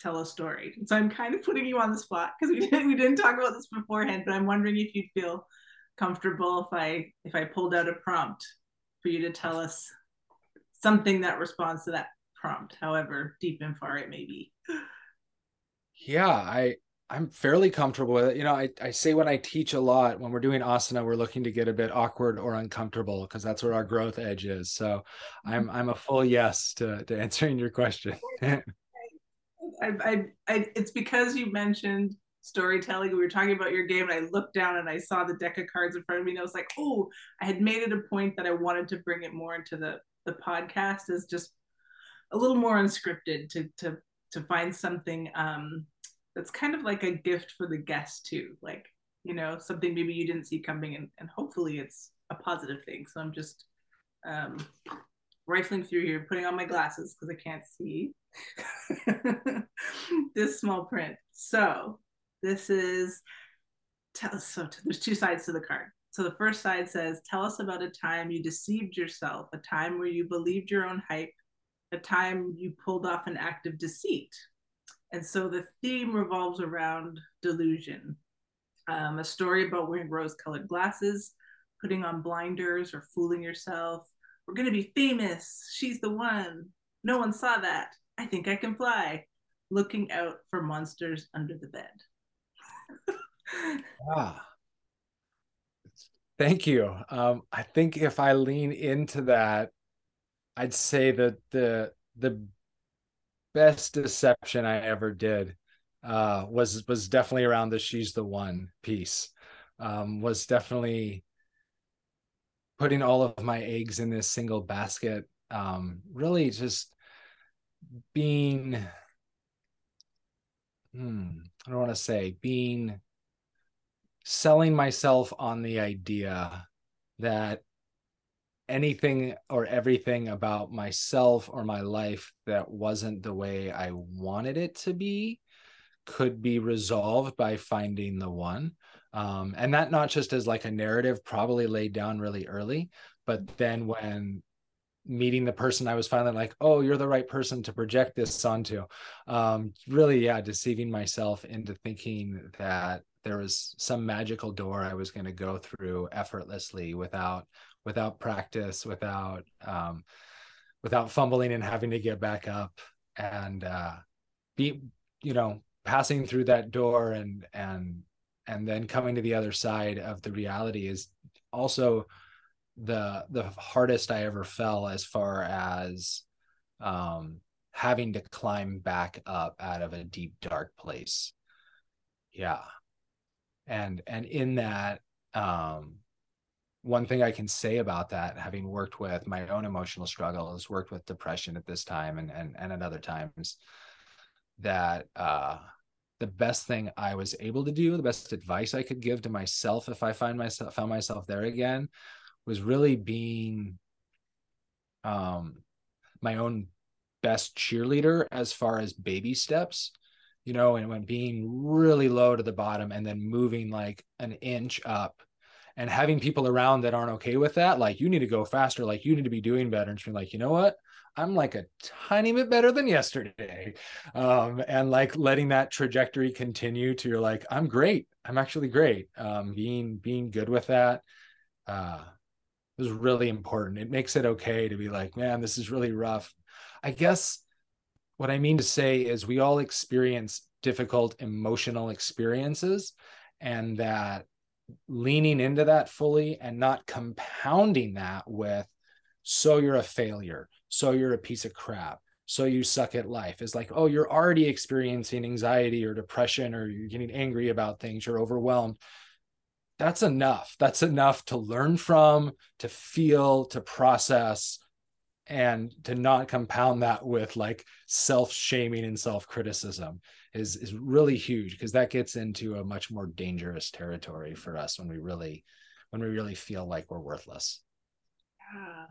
tell a story. And so I'm kind of putting you on the spot because we didn't, we didn't talk about this beforehand, but I'm wondering if you'd feel comfortable if I, if I pulled out a prompt for you to tell us something that responds to that prompt, however deep and far it may be. Yeah, I... I'm fairly comfortable with it. You know, I, I say when I teach a lot, when we're doing asana, we're looking to get a bit awkward or uncomfortable because that's where our growth edge is. So I'm I'm a full yes to, to answering your question. I, I, I, it's because you mentioned storytelling. We were talking about your game and I looked down and I saw the deck of cards in front of me and I was like, oh, I had made it a point that I wanted to bring it more into the, the podcast as just a little more unscripted to, to, to find something um, that's kind of like a gift for the guest too. Like, you know, something maybe you didn't see coming and, and hopefully it's a positive thing. So I'm just um, rifling through here, putting on my glasses because I can't see this small print. So this is, tell us, so there's two sides to the card. So the first side says, tell us about a time you deceived yourself, a time where you believed your own hype, a time you pulled off an act of deceit. And so the theme revolves around delusion, um, a story about wearing rose-colored glasses, putting on blinders, or fooling yourself. We're going to be famous. She's the one. No one saw that. I think I can fly. Looking out for monsters under the bed. Ah, thank you. Um, I think if I lean into that, I'd say that the the best deception I ever did uh, was was definitely around the "she's the one" piece. Um, was definitely putting all of my eggs in this single basket. Um, really, just being. Hmm, I don't want to say being. Selling myself on the idea that anything or everything about myself or my life that wasn't the way I wanted it to be could be resolved by finding the one. Um, and that not just as like a narrative probably laid down really early, but then when meeting the person, I was finally like, oh, you're the right person to project this onto. Um, really, yeah, deceiving myself into thinking that there was some magical door I was going to go through effortlessly without without practice, without, um, without fumbling and having to get back up and, uh, be, you know, passing through that door and, and, and then coming to the other side of the reality is also the, the hardest I ever fell as far as, um, having to climb back up out of a deep, dark place. Yeah. And, and in that, um, one thing I can say about that, having worked with my own emotional struggles, worked with depression at this time and, and, and at other times, that, uh, the best thing I was able to do, the best advice I could give to myself, if I find myself, found myself there again, was really being, um, my own best cheerleader as far as baby steps, you know, and when being really low to the bottom and then moving like an inch up, and having people around that aren't okay with that, like, you need to go faster, like, you need to be doing better. And she's like, you know what? I'm like a tiny bit better than yesterday. Um, and like letting that trajectory continue to, you're like, I'm great. I'm actually great. Um, being, being good with that uh, was really important. It makes it okay to be like, man, this is really rough. I guess what I mean to say is we all experience difficult emotional experiences, and that leaning into that fully and not compounding that with, so you're a failure, so you're a piece of crap, so you suck at life, is like, oh, you're already experiencing anxiety or depression, or you're getting angry about things, you're overwhelmed. That's enough. That's enough to learn from, to feel, to process, and to not compound that with like self-shaming and self-criticism is, is really huge, because that gets into a much more dangerous territory for us when we really, when we really feel like we're worthless. Yeah.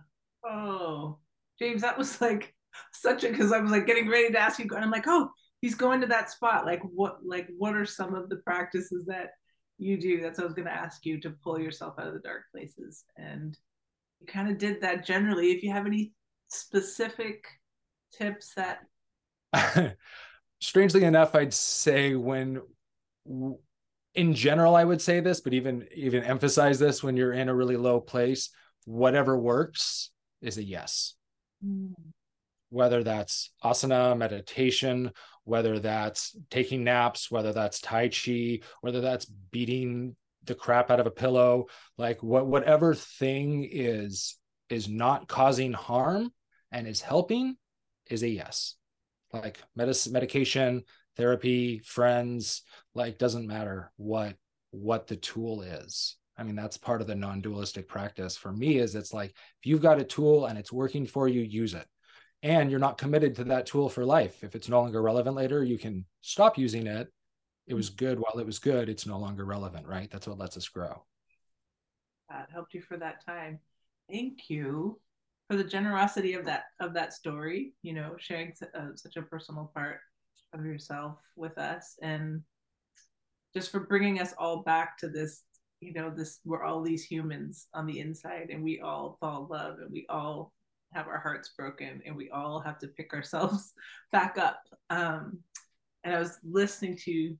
Oh, James, that was like such a, because I was like getting ready to ask you, and I'm like, oh, he's going to that spot. Like what, like what are some of the practices that you do? That's what I was going to ask you, to pull yourself out of the dark places. And you kind of did that generally. If you have any specific tips that strangely enough, I'd say when in general, I would say this, but even even emphasize this, when you're in a really low place, whatever works is a yes. Mm. Whether that's asana, meditation, whether that's taking naps, whether that's tai chi, whether that's beating the crap out of a pillow, like what whatever thing is is not causing harm and is helping is a yes. Like medicine, medication, therapy, friends, like doesn't matter what what the tool is. I mean, that's part of the non-dualistic practice for me, is it's like, if you've got a tool and it's working for you, use it. And you're not committed to that tool for life. If it's no longer relevant later, you can stop using it. It was good while it was good. It's no longer relevant, right? That's what lets us grow. God helped you for that time. Thank you for the generosity of that, of that story, you know, sharing uh, such a personal part of yourself with us, and just for bringing us all back to this, you know, this, we're all these humans on the inside, and we all fall in love, and we all have our hearts broken, and we all have to pick ourselves back up. Um, and I was listening to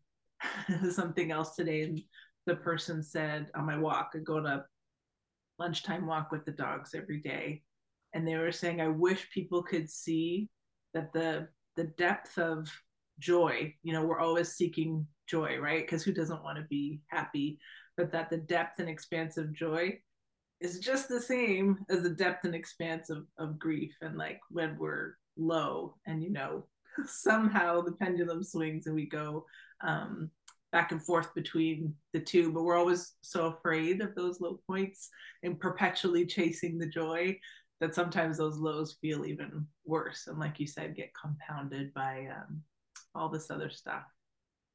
something else today, and the person said, on my walk, I go on a lunchtime walk with the dogs every day. And they were saying, I wish people could see that the, the depth of joy, you know, we're always seeking joy, right? Because who doesn't want to be happy? But that the depth and expanse of joy is just the same as the depth and expanse of, of grief. And like when we're low and, you know, somehow the pendulum swings and we go um, back and forth between the two, but we're always so afraid of those low points and perpetually chasing the joy that sometimes those lows feel even worse. And like you said, get compounded by um, all this other stuff.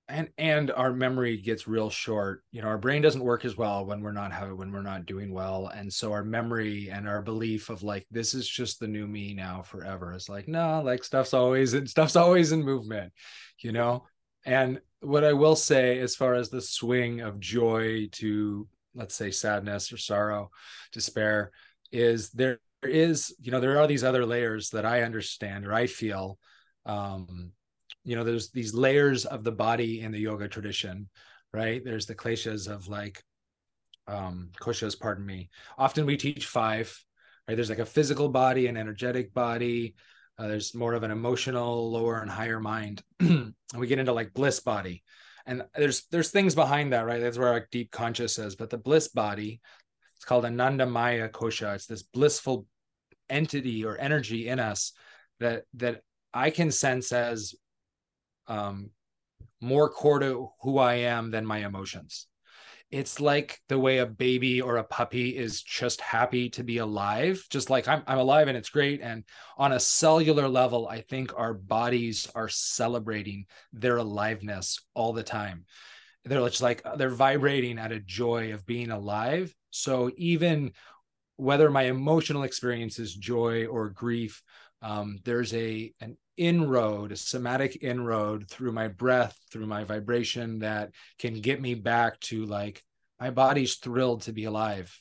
And, and our memory gets real short. You know, our brain doesn't work as well when we're not having, when we're not doing well. And so our memory and our belief of like, this is just the new me now forever. It's like, no, like stuff's always, in, stuff's always in movement, you know? And what I will say, as far as the swing of joy to, let's say, sadness or sorrow, despair, is there is, you know, there are these other layers that I understand, or I feel, um, you know, there's these layers of the body in the yoga tradition, right? There's the kleshas of like, um, koshas, pardon me. Often we teach five, right? There's like a physical body, an energetic body. Uh, there's more of an emotional, lower and higher mind. And we get into like bliss body. And there's, there's things behind that, right? That's where our deep conscious is. But the bliss body, it's called Ananda Maya Kosha. It's this blissful entity or energy in us that, that I can sense as, um, more core to who I am than my emotions. It's like the way a baby or a puppy is just happy to be alive, just like I'm, I'm alive and it's great. And on a cellular level, I think our bodies are celebrating their aliveness all the time. They're just like, they're vibrating at a joy of being alive. So even whether my emotional experience is joy or grief, um, there's a an inroad, a somatic inroad through my breath, through my vibration that can get me back to like, my body's thrilled to be alive,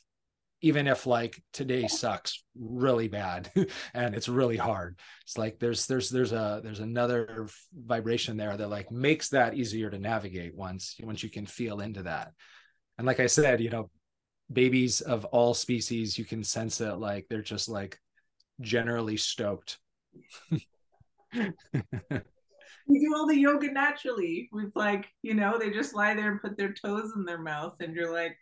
even if like today sucks really bad and it's really hard. It's like, there's, there's, there's a, there's another vibration there that like makes that easier to navigate once, once you can feel into that. And like I said, you know, babies of all species, you can sense it. Like they're just like generally stoked. We do all the yoga naturally. We've like, you know, they just lie there and put their toes in their mouth and you're like,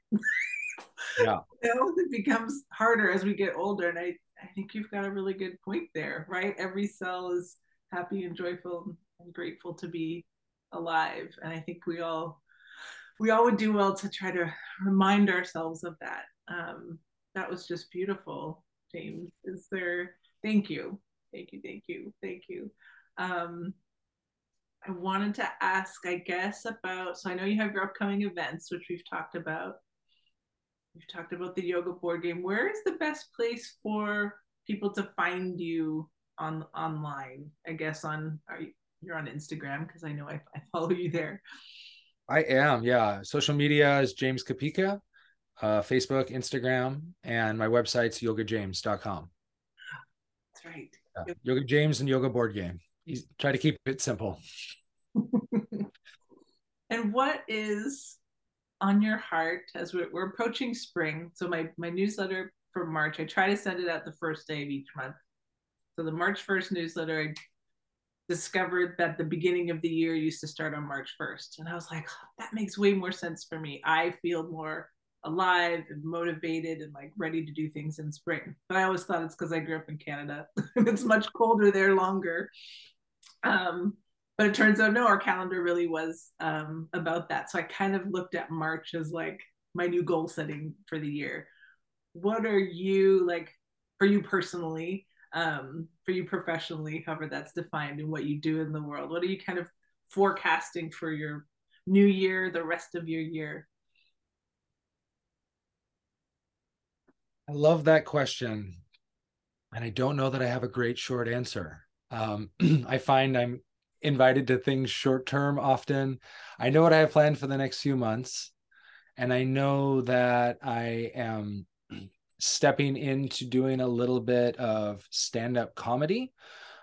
yeah. You know, it becomes harder as we get older. And I, I think you've got a really good point there, right? Every cell is happy and joyful and grateful to be alive. And I think we all, we all would do well to try to remind ourselves of that. Um, that was just beautiful, James. Is there, thank you. Thank you, thank you, thank you. Um, I wanted to ask, I guess, about, so I know you have your upcoming events, which we've talked about. We've talked about the yoga board game. Where is the best place for people to find you on online? I guess on, are you, you're on Instagram, because I know I, I follow you there. I am, yeah. Social media is James Kapicka, uh, Facebook, Instagram, and my website's yoga james dot com. That's right. Yeah. Yoga James and yoga board game. He's, try to keep it simple. And what is on your heart as we're, we're approaching spring? So my, my newsletter for March, I try to send it out the first day of each month. So the March first newsletter, I discovered that the beginning of the year used to start on March first. And I was like, oh, that makes way more sense for me. I feel more alive and motivated and like ready to do things in spring. But I always thought it's because I grew up in Canada. It's much colder there longer. Um, but it turns out, no, our calendar really was um, about that. So I kind of looked at March as like my new goal setting for the year. What are you like for you personally, um, for you professionally, however that's defined and what you do in the world? What are you kind of forecasting for your new year, the rest of your year? I love that question. And I don't know that I have a great short answer. Um, I find I'm invited to things short-term often. I know what I have planned for the next few months. And I know that I am stepping into doing a little bit of stand-up comedy.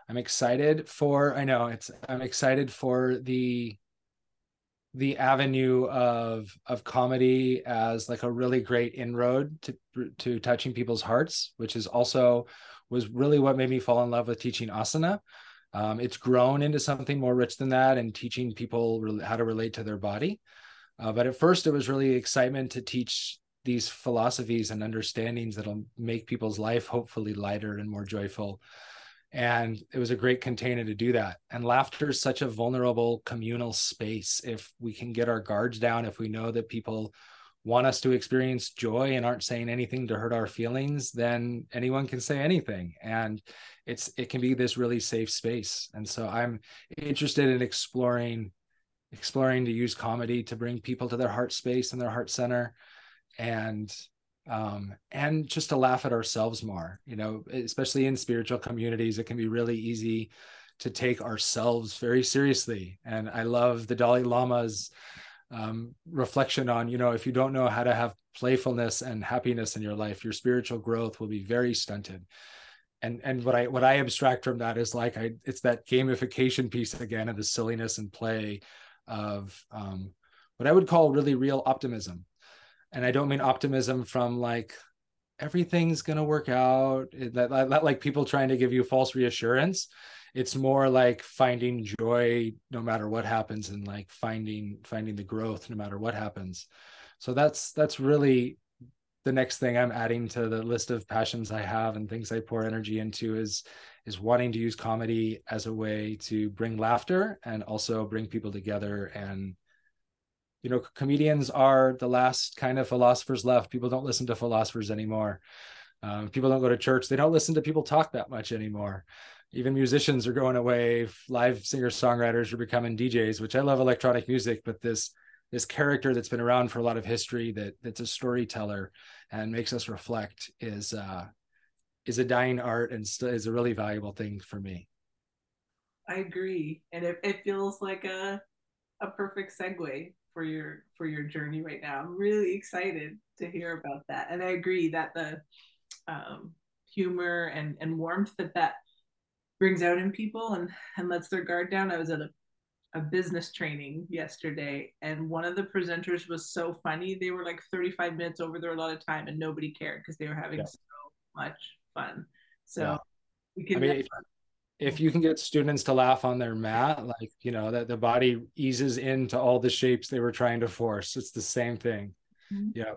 I'm excited for, I know it's, I'm excited for the the avenue of of comedy as like a really great inroad to to touching people's hearts, which is also was really what made me fall in love with teaching asana. Um, it's grown into something more rich than that and teaching people how to relate to their body. Uh, but at first it was really excitement to teach these philosophies and understandings that'll make people's life hopefully lighter and more joyful. And it was a great container to do that. And laughter is such a vulnerable communal space. If we can get our guards down, if we know that people want us to experience joy and aren't saying anything to hurt our feelings, then anyone can say anything. And it's it can be this really safe space. And so I'm interested in exploring, exploring to use comedy to bring people to their heart space and their heart center. And um and just to laugh at ourselves more, you know, especially in spiritual communities, it can be really easy to take ourselves very seriously. And I love the Dalai Lama's um reflection on, you know, if you don't know how to have playfulness and happiness in your life, your spiritual growth will be very stunted. And and what I what I abstract from that is like I it's that gamification piece again of the silliness and play of um what I would call really real optimism. And I don't mean optimism from like, everything's going to work out, that, that, that like people trying to give you false reassurance. It's more like finding joy no matter what happens and like finding, finding the growth no matter what happens. So that's, that's really the next thing I'm adding to the list of passions I have and things I pour energy into is is wanting to use comedy as a way to bring laughter and also bring people together. And, you know, comedians are the last kind of philosophers left. People don't listen to philosophers anymore. Um, people don't go to church. They don't listen to people talk that much anymore. Even musicians are going away. Live singer-songwriters are becoming D Js, which I love electronic music, but this this character that's been around for a lot of history that that's a storyteller and makes us reflect is uh, is a dying art and st- is a really valuable thing for me. I agree. And it, it feels like a a perfect segue for your for your journey right now. I'm really excited to hear about that. And I agree that the um, humor and, and warmth that that brings out in people and, and lets their guard down. I was at a a business training yesterday, and one of the presenters was so funny. They were like thirty-five minutes over their allotted time and nobody cared because they were having yeah. so much fun. So yeah. we can I mean, if, if you can get students to laugh on their mat, like, you know, that the body eases into all the shapes they were trying to force. It's the same thing. Mm-hmm. Yeah.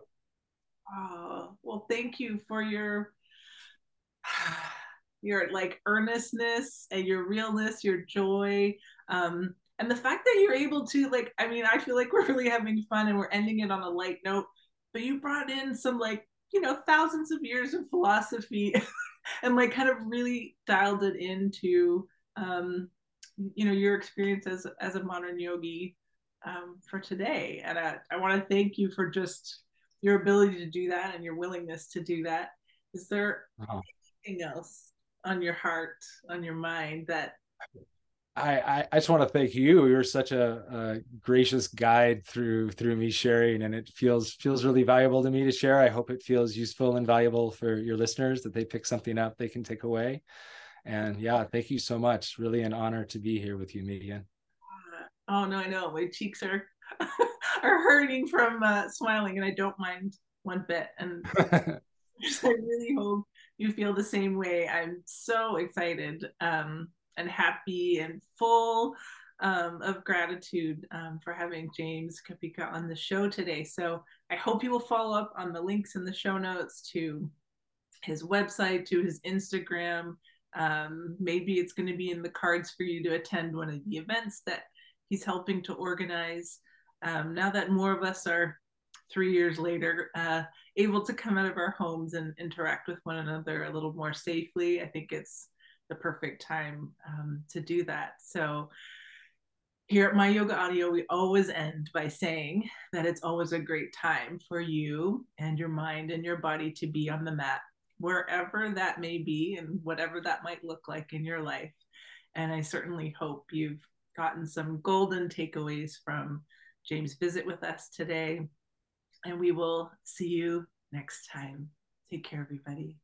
Oh, well, thank you for your your like earnestness and your realness, your joy. Um, And the fact that you're able to, like, I mean, I feel like we're really having fun and we're ending it on a light note, but you brought in some, like, you know, thousands of years of philosophy and like kind of really dialed it into, um, you know, your experience as, as a modern yogi um, for today. And I, I want to thank you for just your ability to do that and your willingness to do that. Is there oh. anything else on your heart, on your mind that... I, I just want to thank you. You're such a, a gracious guide through through me sharing, and it feels feels really valuable to me to share. I hope it feels useful and valuable for your listeners, that they pick something up they can take away. And yeah, thank you so much. Really an honor to be here with you, Megan. Oh no, I know my cheeks are are hurting from uh, smiling, and I don't mind one bit. And I really hope you feel the same way. I'm so excited. Um, and happy and full um, of gratitude um, for having James Kapicka on the show today. So I hope you will follow up on the links in the show notes to his website, to his Instagram. Um, maybe it's going to be in the cards for you to attend one of the events that he's helping to organize. Um, now that more of us are three years later, uh, able to come out of our homes and interact with one another a little more safely, I think it's the perfect time um, to do that. So here at My Yoga Audio, we always end by saying that it's always a great time for you and your mind and your body to be on the mat, wherever that may be and whatever that might look like in your life. And I certainly hope you've gotten some golden takeaways from James' visit with us today. And we will see you next time. Take care, everybody.